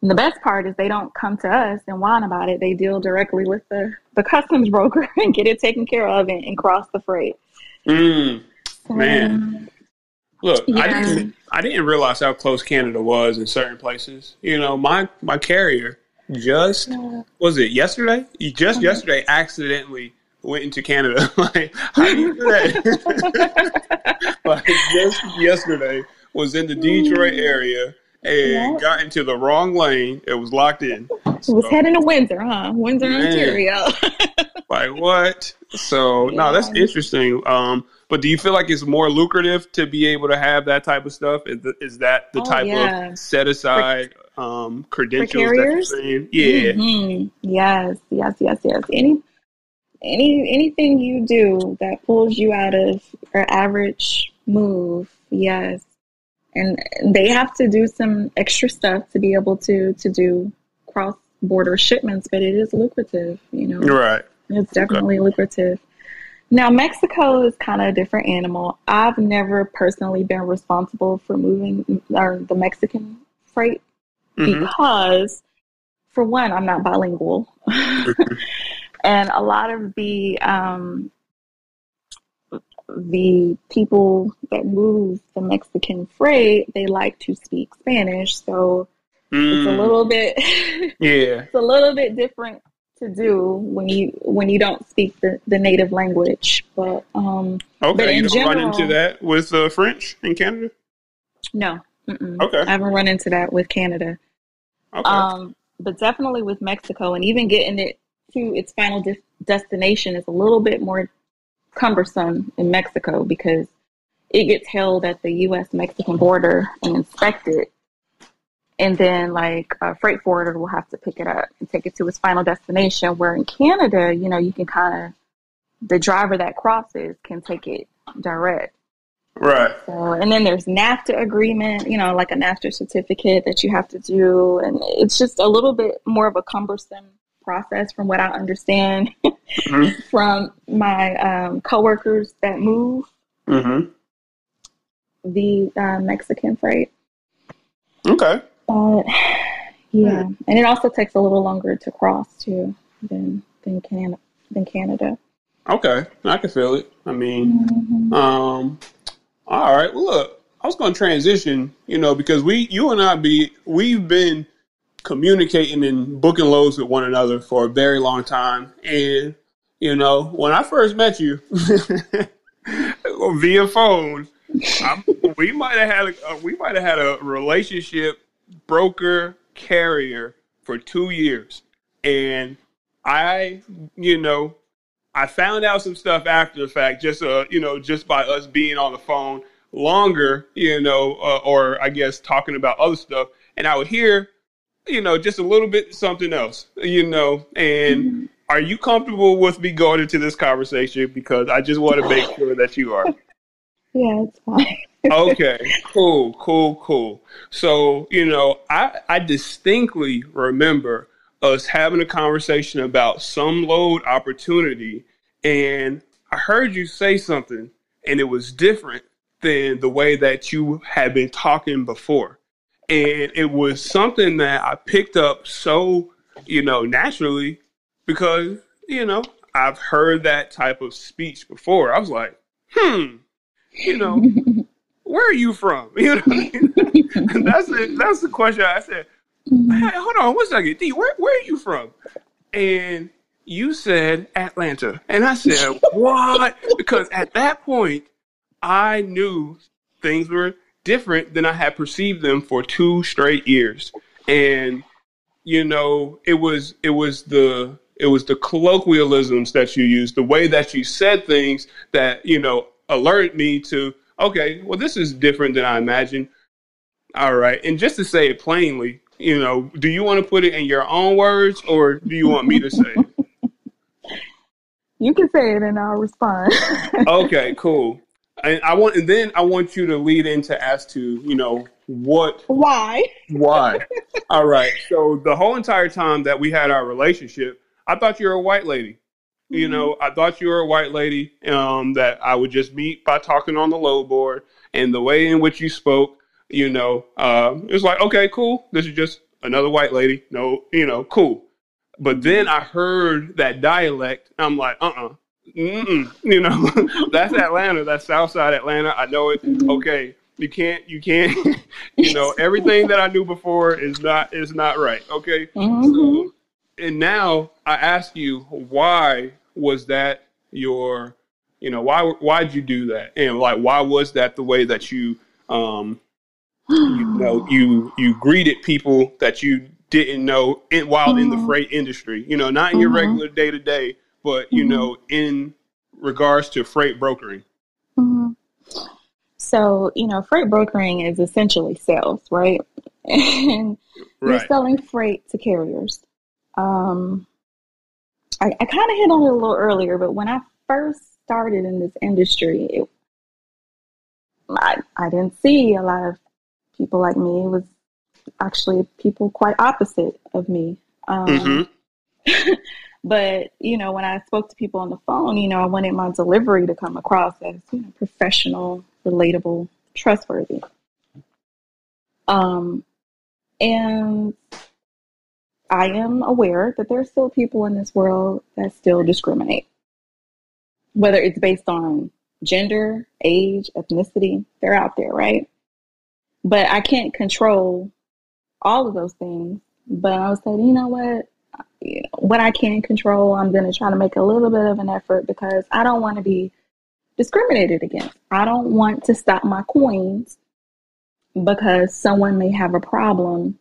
And the best part is they don't come to us and whine about it. They deal directly with the customs broker and get it taken care of and cross the freight. Man. Look, yeah. I didn't realize how close Canada was in certain places. You know, my carrier just, was it yesterday? Just yesterday accidentally went into Canada. Like, how do you do that? Like, just yesterday was in the Detroit area and got into the wrong lane. It was locked in. It was heading to Windsor, huh? Windsor, Ontario. Like, what? So, no, that's interesting. But do you feel like it's more lucrative to be able to have that type of stuff? Is that the type of set-aside credentials that you're saying? Yeah. Mm-hmm. Yes. Anything you do that pulls you out of your average move, yes. And they have to do some extra stuff to be able to do cross-border shipments, but it is lucrative, you know. Right. It's definitely lucrative. Now, Mexico is kind of a different animal. I've never personally been responsible for moving or the Mexican freight because, for one, I'm not bilingual. And a lot of the people that move the Mexican freight, they like to speak Spanish, so it's a little bit it's a little bit different to do when you don't speak the native language. But but you don't run into that with French in Canada? No. Mm-mm. Okay. I haven't run into that with Canada. Okay. But definitely with Mexico, and even getting it to its final destination is a little bit more cumbersome in Mexico because it gets held at the U.S.-Mexican border and inspected, and then like a freight forwarder will have to pick it up and take it to its final destination. Where in Canada, you know, you can kind of, the driver that crosses can take it direct. Right. So, and then there's NAFTA agreement, you know, like a NAFTA certificate that you have to do, and it's just a little bit more of a cumbersome process from what I understand from my coworkers that move the Mexican freight. Okay. But yeah, and it also takes a little longer to cross too than Canada. Okay, I can feel it. I mean, all right. Well, look, I was going to transition, you know, because we've been communicating and booking loads with one another for a very long time. And, you know, when I first met you via phone, we might have had a relationship broker carrier for 2 years. And I, you know, I found out some stuff after the fact, just by us being on the phone longer, you know, or I guess talking about other stuff. And I would hear, you know, just a little bit something else, you know, and are you comfortable with me going into this conversation? Because I just want to make sure that you are. Yeah, it's fine. Okay, cool. So, you know, I distinctly remember us having a conversation about some load opportunity, and I heard you say something, and it was different than the way that you had been talking before. And it was something that I picked up so, you know, naturally because, you know, I've heard that type of speech before. I was like, you know, where are you from? You know what I mean? That's the question I said. Hey, hold on one second. Dee, where are you from? And you said Atlanta. And I said, what? Because at that point, I knew things were different than I had perceived them for 2 straight years. And, you know, it was the colloquialisms that you used, the way that you said things that, you know, alerted me to, okay, well, this is different than I imagined. All right. And just to say it plainly, you know, do you want to put it in your own words or do you want me to say it? You can say it and I'll respond. Okay, cool. And then I want you to lead into as to, you know, Why? All right. So the whole entire time that we had our relationship, I thought you were a white lady. You know, I thought you were a white lady that I would just meet by talking on the load board, and the way in which you spoke, you know, it was like, okay, cool. This is just another white lady. No, you know, cool. But then I heard that dialect. I'm like, you know, that's Atlanta. That's Southside Atlanta. I know it. Okay. You can't, you know, everything that I knew before is not right. Okay. So, and now I ask you, why was that your, you know, why'd you do that? And like, why was that the way that you, you greeted people that you didn't know while in the freight industry, you know, not in your regular day to day, but you know, in regards to freight brokering? So, you know, freight brokering is essentially sales, right? And you're selling freight to carriers. I kind of hit on it a little earlier, but when I first started in this industry, I didn't see a lot of people like me. It was actually people quite opposite of me. But, you know, when I spoke to people on the phone, you know, I wanted my delivery to come across as, you know, professional, relatable, trustworthy. And I am aware that there are still people in this world that still discriminate, whether it's based on gender, age, ethnicity. They're out there, right? But I can't control all of those things. But I was saying, you know what I can control, I'm going to try to make a little bit of an effort, because I don't want to be discriminated against. I don't want to stop my coins because someone may have a problem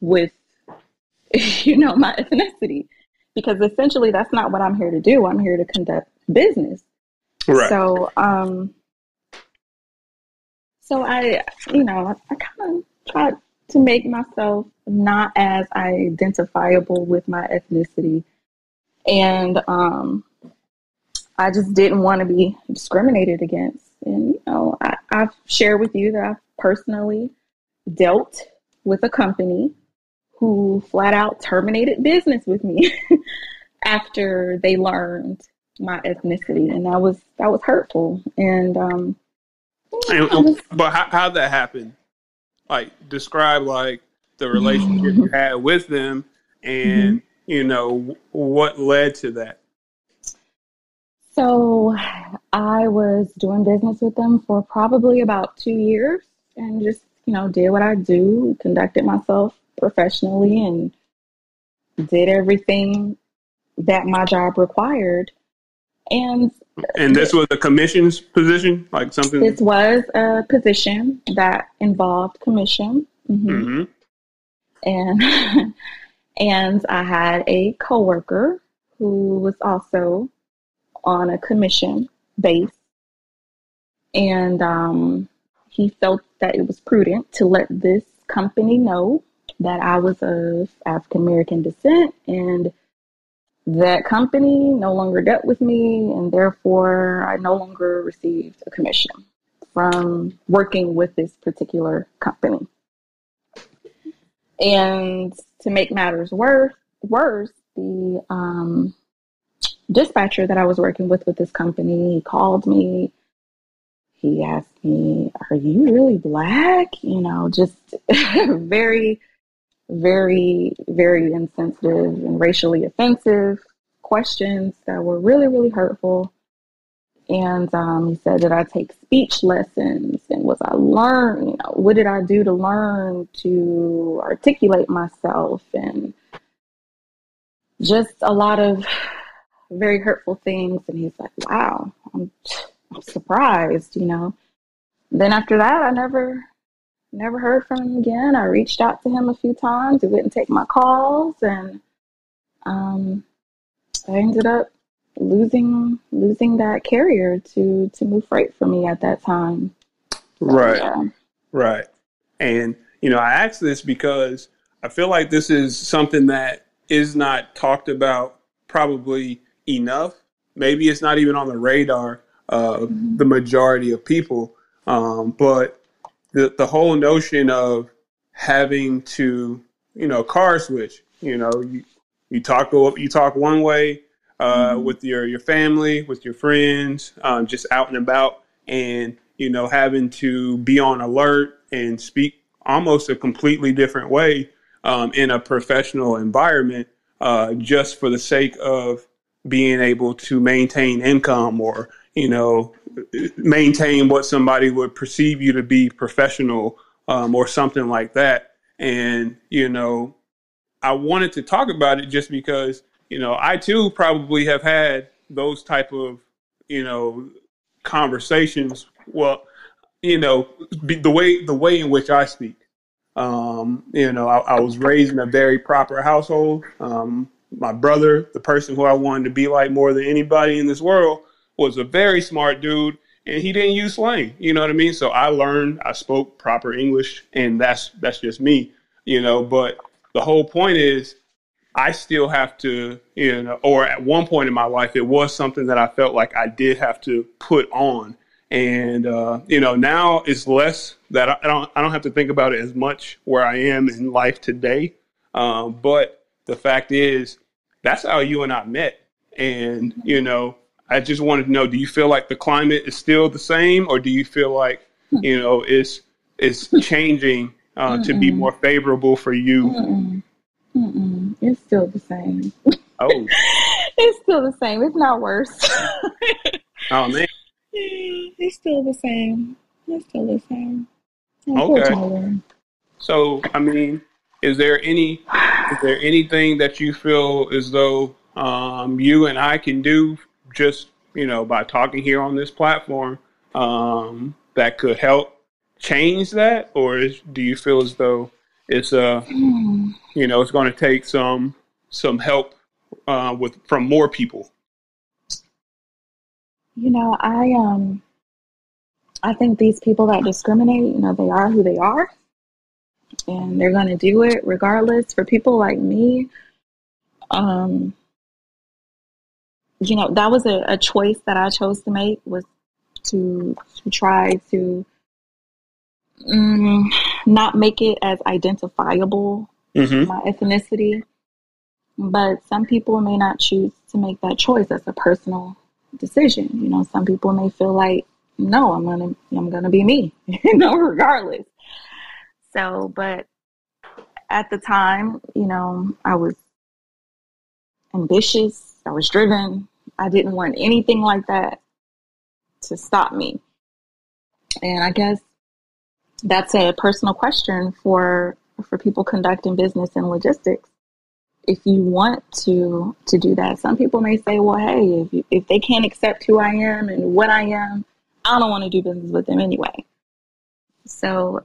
with, you know, my ethnicity, because essentially that's not what I'm here to do. I'm here to conduct business. Right. So, I, you know, I kind of tried to make myself not as identifiable with my ethnicity, and I just didn't want to be discriminated against. And, you know, I've shared with you that I've personally dealt with a company who flat out terminated business with me after they learned my ethnicity. And that was hurtful. And, but how that happened, like describe like the relationship you had with them and, you know, what led to that? So I was doing business with them for probably about 2 years, and just, you know, did what I do, conducted myself professionally, and did everything that my job required. And this was a commissions position, like something? This was a position that involved commission. And I had a coworker who was also on a commission base, and he felt that it was prudent to let this company know that I was of African American descent, and that company no longer dealt with me, and therefore I no longer received a commission from working with this particular company. And to make matters worse, the dispatcher that I was working with this company, he called me. He asked me, "Are you really black?" You know, just very, very, very insensitive and racially offensive questions that were really, really hurtful. And he said, "Did I take speech lessons? And was I learn? You know, what did I do to learn to articulate myself?" And just a lot of very hurtful things. And he's like, "Wow, I'm surprised," you know. Then after that, I never heard from him again. I reached out to him a few times. He wouldn't take my calls, and I ended up losing that carrier to move freight for me at that time. So, right. And, you know, I ask this because I feel like this is something that is not talked about probably enough. Maybe it's not even on the radar of the majority of people. But the whole notion of having to, you know, car switch, you know, you talk one way with your family, with your friends, just out and about, and, you know, having to be on alert and speak almost a completely different way in a professional environment just for the sake of being able to maintain income or, you know, maintain what somebody would perceive you to be professional or something like that. And, you know, I wanted to talk about it just because, you know, I too probably have had those type of, you know, conversations. Well, you know, the way in which I speak, you know, I was raised in a very proper household. My brother, the person who I wanted to be like more than anybody in this world, was a very smart dude, and he didn't use slang. You know what I mean? So I learned, I spoke proper English, and that's just me, you know. But the whole point is I still have to, you know, or at one point in my life, it was something that I felt like I did have to put on. And, you know, now it's less that I don't have to think about it as much where I am in life today. But the fact is, that's how you and I met. And, you know, I just wanted to know, do you feel like the climate is still the same, or do you feel like, you know, it's changing to be more favorable for you? It's still the same. Oh, it's still the same. It's not worse. Oh, man. It's still the same. It's still the same. Okay. So, I mean, is there anything that you feel as though you and I can do just, you know, by talking here on this platform that could help change that? Or do you feel as though it's you know, it's going to take some help from more people? You know, I think these people that discriminate, you know, they are who they are, and they're going to do it regardless. For people like me, you know, that was a choice that I chose to make, was to try to not make it as identifiable, my ethnicity. But some people may not choose to make that choice. That's a personal decision. You know, some people may feel like, no, I'm gonna be me, you know, regardless. So, but at the time, you know, I was ambitious. I was driven. I didn't want anything like that to stop me. And I guess that's a personal question for people conducting business and logistics. If you want to do that, some people may say, well, hey, if they can't accept who I am and what I am, I don't want to do business with them anyway. So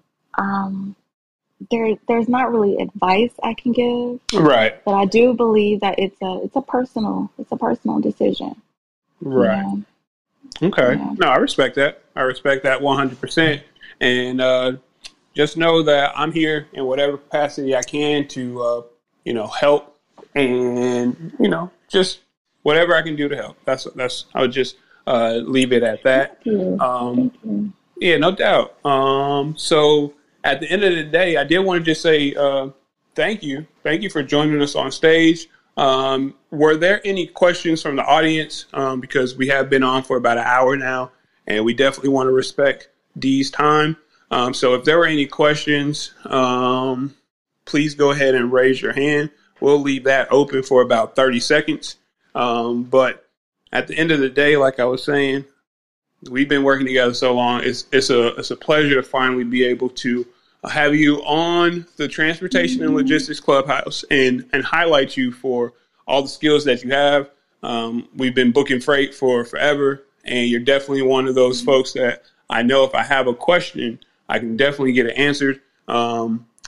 there's not really advice I can give. Right. But I do believe that it's a personal decision. Right. Yeah. Okay. Yeah. No, I respect that. I respect that 100%. And just know that I'm here in whatever capacity I can to you know, help, and, you know, just whatever I can do to help. That's I would just leave it at that. Thank you. Yeah, no doubt. So at the end of the day, I did want to just say thank you. Thank you for joining us on stage. Were there any questions from the audience? Because we have been on for about an hour now, and we definitely want to respect Dee's time. So if there were any questions, please go ahead and raise your hand. We'll leave that open for about 30 seconds. But at the end of the day, like I was saying, we've been working together so long. It's a pleasure to finally be able to have you on the Transportation and Logistics Clubhouse and highlight you for all the skills that you have. We've been booking freight for forever, and you're definitely one of those folks that I know if I have a question, I can definitely get it answered.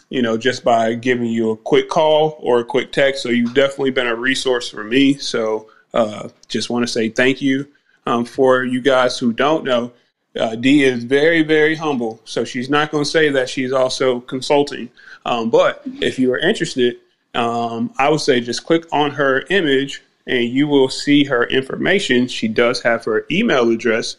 You know, just by giving you a quick call or a quick text. So you've definitely been a resource for me. So just want to say thank you. For you guys who don't know, Dee is very, very humble. So she's not going to say that she's also consulting. But if you are interested, I would say just click on her image and you will see her information. She does have her email address.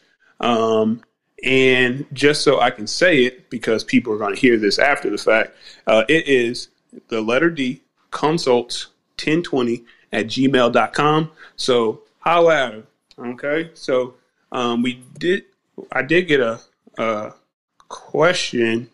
And just so I can say it, because people are going to hear this after the fact, it is the letter D, consults1020@gmail.com. So holla at her. Okay. So I did get a question.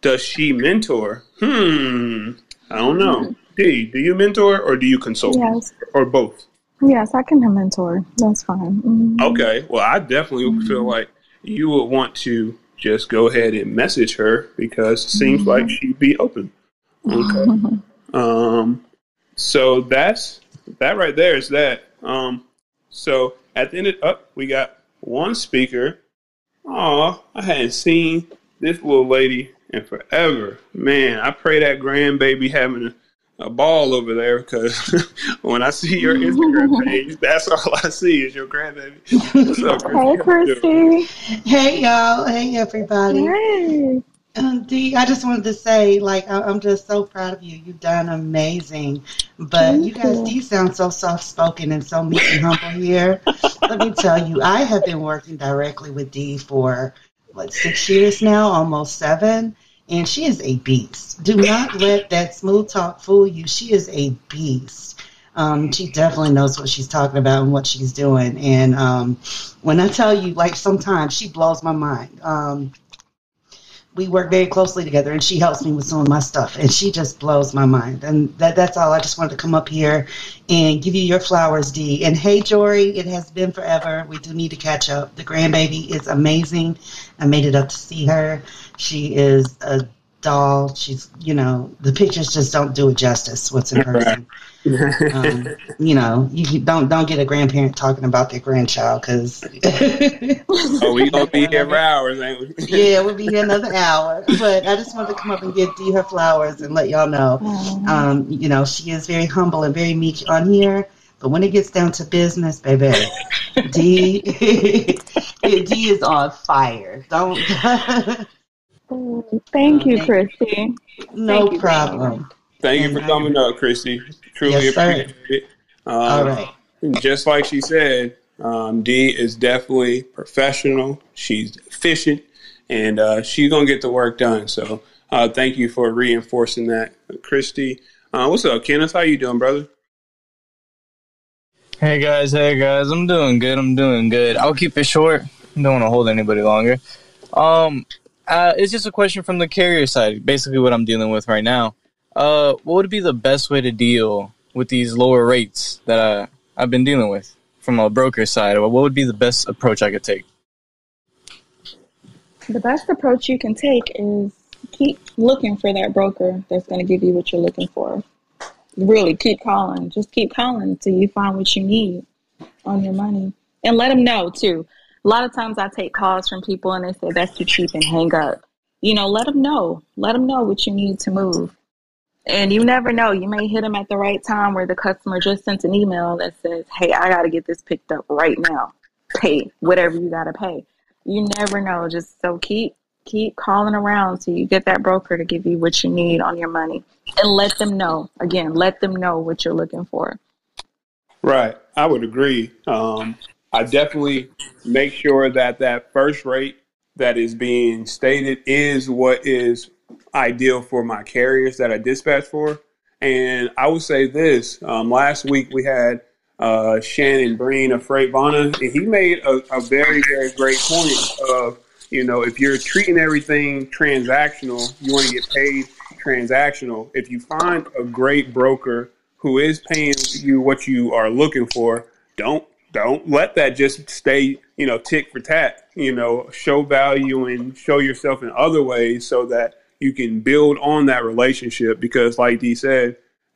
Does she mentor? I don't know. Dee, do you mentor or do you consult? Yes. Or both? Yes, I can mentor. That's fine. Mm-hmm. Okay. Well, I definitely feel like you would want to just go ahead and message her, because it seems like she'd be open. Okay. So that's that right there is that. So at the end of we got one speaker. Oh, I hadn't seen this little lady in forever. Man, I pray that grandbaby having a ball over there, because when I see your Instagram page, that's all I see is your grandbaby. What's up, Chrissy? Hey, Chrissy. Hey, y'all. Hey, everybody. Hey. Dee, I just wanted to say, like, I'm just so proud of you. You've done amazing. But you guys, Dee sounds so soft-spoken and so meek and humble here. Let me tell you, I have been working directly with Dee for, what, 6 years now, almost 7. And she is a beast. Do not let that smooth talk fool you. She is a beast. She definitely knows what she's talking about and what she's doing. And when I tell you, like, sometimes she blows my mind. We work very closely together, and she helps me with some of my stuff, and she just blows my mind. And that's all. I just wanted to come up here and give you your flowers, Dee. And hey, Jory, it has been forever. We do need to catch up. The grandbaby is amazing. I made it up to see her. She is a doll. She's, you know, the pictures just don't do it justice, what's in person. You know, you don't get a grandparent talking about their grandchild, because oh, we gonna be here for hours, ain't we? Yeah, we'll be here another hour. But I just wanted to come up and give Dee her flowers and let y'all know, you know, she is very humble and very meek on here. But when it gets down to business, baby, Dee is on fire. Don't. Thank you, Chrissy. No problem. Thank you for coming up, Chrissy. Truly appreciate it. All right. Just like she said, Dee is definitely professional. She's efficient, and she's going to get the work done. So thank you for reinforcing that, Chrissy. What's up, Kenneth? How you doing, brother? Hey, guys. I'm doing good. I'll keep it short. I don't want to hold anybody longer. It's just a question from the carrier side, basically what I'm dealing with right now. What would be the best way to deal with these lower rates that I've been dealing with from a broker side? What would be the best approach I could take? The best approach you can take is keep looking for that broker that's going to give you what you're looking for. Really, keep calling. Just keep calling until you find what you need on your money. And let them know, too. A lot of times I take calls from people and they say, that's too cheap, and hang up. You know, let them know. Let them know what you need to move. And you never know. You may hit them at the right time where the customer just sent an email that says, hey, I got to get this picked up right now. Pay whatever you got to pay. You never know. Just so keep calling around till you get that broker to give you what you need on your money. And let them know. Again, let them know what you're looking for. Right. I would agree. I definitely make sure that first rate that is being stated is what is ideal for my carriers that I dispatch for. And I would say this, last week we had Shannon Breen of Freightvana, and he made a very, very great point of, you know, if you're treating everything transactional, you want to get paid transactional. If you find a great broker who is paying you what you are looking for, don't let that just stay, you know, tick for tat. You know, show value and show yourself in other ways so that you can build on that relationship, because like Dee said,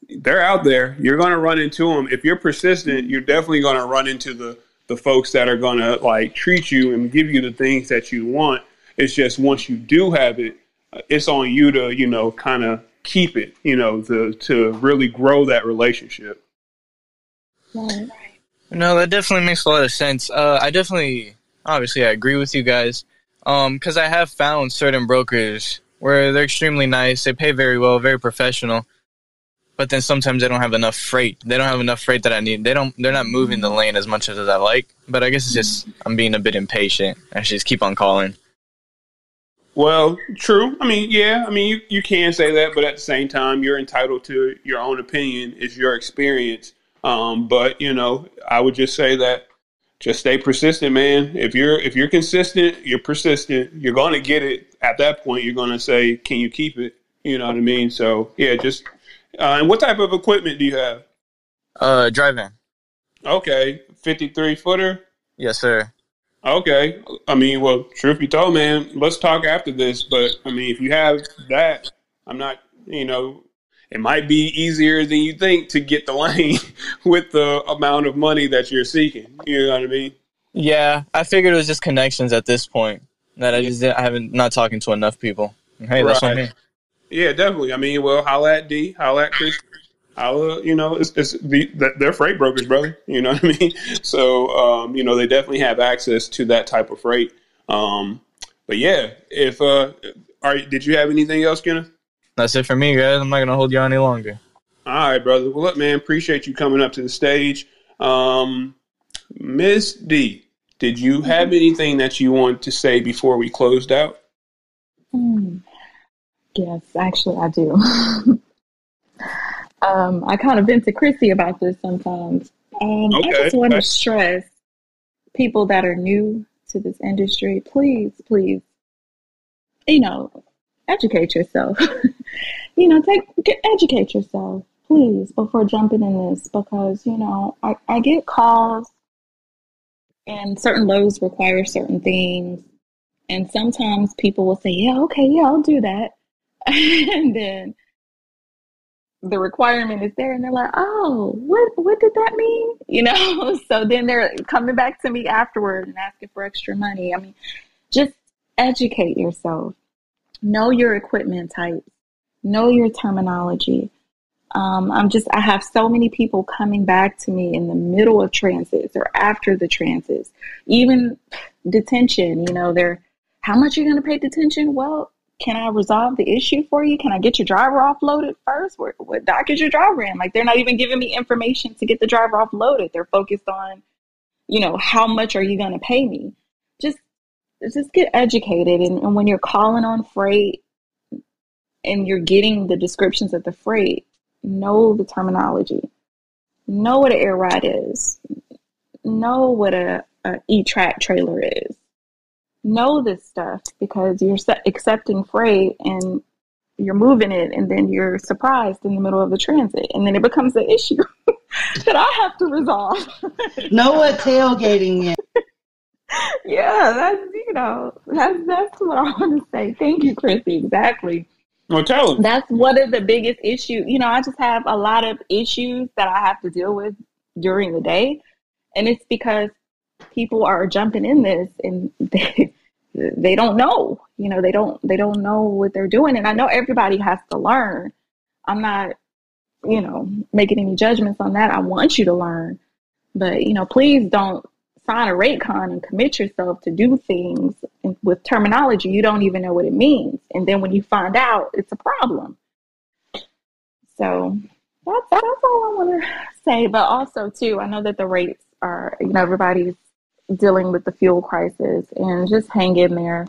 they're out there. You're going to run into them. If you're persistent, you're definitely going to run into the folks that are going to like treat you and give you the things that you want. It's just once you do have it, it's on you to, you know, kind of keep it, you know, to really grow that relationship. Yeah. No, that definitely makes a lot of sense. I agree with you guys, because I have found certain brokers where they're extremely nice, they pay very well, very professional, but then sometimes they don't have enough freight. They don't have enough freight that I need. They're not moving the lane as much as I like, but I guess it's just I'm being a bit impatient. I should just keep on calling. Well, true. I mean, yeah. I mean, you can say that, but at the same time, you're entitled to your own opinion. It's your experience. But you know, I would just say that just stay persistent, man. If you're consistent, you're persistent. You're going to get it. At that point, you're going to say, "Can you keep it?" You know what I mean? So yeah, just. And what type of equipment do you have? Drive van. Okay, 53-footer. Yes, sir. Okay. I mean, well, truth be told, man, let's talk after this. But, I mean, if you have that, I'm not, you know, it might be easier than you think to get the lane with the amount of money that you're seeking. You know what I mean? Yeah. I figured it was just connections at this point that I just didn't, I haven't, not talking to enough people. Hey, that's what I mean. Yeah, definitely. I mean, well, holla at Dee, holla at Chrissy. You know, they're freight brokers, brother. You know what I mean? So, you know, they definitely have access to that type of freight. But yeah, did you have anything else, Kenneth? That's it for me, guys. I'm not going to hold you any longer. All right, brother. Well, look, man, appreciate you coming up to the stage. Miss Dee, did you have anything that you wanted to say before we closed out? Yes, actually, I do. I kind of vent to Chrissy about this sometimes. Okay. I just want to stress people that are new to this industry, please, please, you know, educate yourself. You know, educate yourself, please, before jumping in this, because, you know, I get calls and certain loads require certain things. And sometimes people will say, yeah, okay, yeah, I'll do that. And then the requirement is there and they're like, oh, what did that mean? You know, so then they're coming back to me afterward and asking for extra money. I mean, just educate yourself. Know your equipment types. Know your terminology. I have so many people coming back to me in the middle of transits or after the transits, even detention. You know, how much are you going to pay detention? Well, can I resolve the issue for you? Can I get your driver offloaded first? What dock is your driver in? Like, they're not even giving me information to get the driver offloaded. They're focused on, you know, how much are you going to pay me? Just get educated. And when you're calling on freight and you're getting the descriptions of the freight, know the terminology. Know what an air ride is. Know what an E-track trailer is. Know this stuff, because you're accepting freight and you're moving it, and then you're surprised in the middle of the transit, and then it becomes an issue that I have to resolve. Know what tailgating is. Yeah, that's what I want to say. Thank you, Chrissy. Exactly. Well, tell them. That's one of the biggest issues. You know, I just have a lot of issues that I have to deal with during the day, and it's because people are jumping in this and they don't know, you know, they don't know what they're doing. And I know everybody has to learn. I'm not, you know, making any judgments on that. I want you to learn, but, you know, please don't sign a rate con and commit yourself to do things with terminology you don't even know what it means. And then when you find out, it's a problem. So that's all I want to say. But also too, I know that the rates are, you know, everybody's dealing with the fuel crisis, and just hang in there.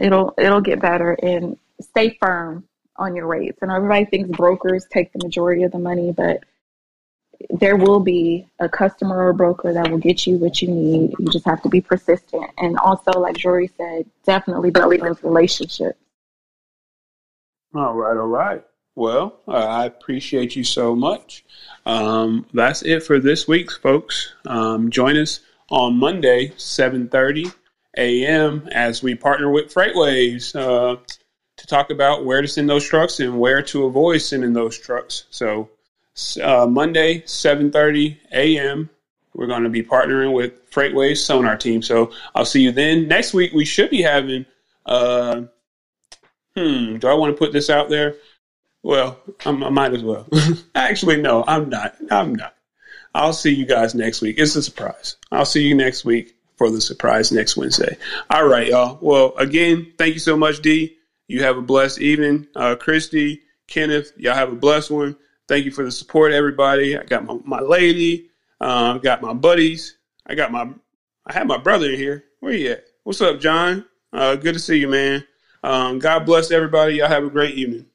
It'll get better, and stay firm on your rates. And everybody thinks brokers take the majority of the money, but there will be a customer or a broker that will get you what you need. You just have to be persistent. And also, like Jory said, definitely build those relationships. All right. Well, I appreciate you so much. That's it for this week, folks. Join us on Monday, 7:30 a.m. as we partner with Freightways to talk about where to send those trucks and where to avoid sending those trucks. So Monday, 7:30 a.m., we're going to be partnering with Freightways Sonar team. So I'll see you then. Next week, we should be having do I want to put this out there? Well, I might as well. Actually, no, I'm not. I'll see you guys next week. It's a surprise. I'll see you next week for the surprise next Wednesday. All right, y'all. Well, again, thank you so much, Dee. You have a blessed evening. Christy, Kenneth, y'all have a blessed one. Thank you for the support, everybody. I got my lady. I got my buddies. I had my brother in here. Where you at? What's up, John? Good to see you, man. God bless everybody. Y'all have a great evening.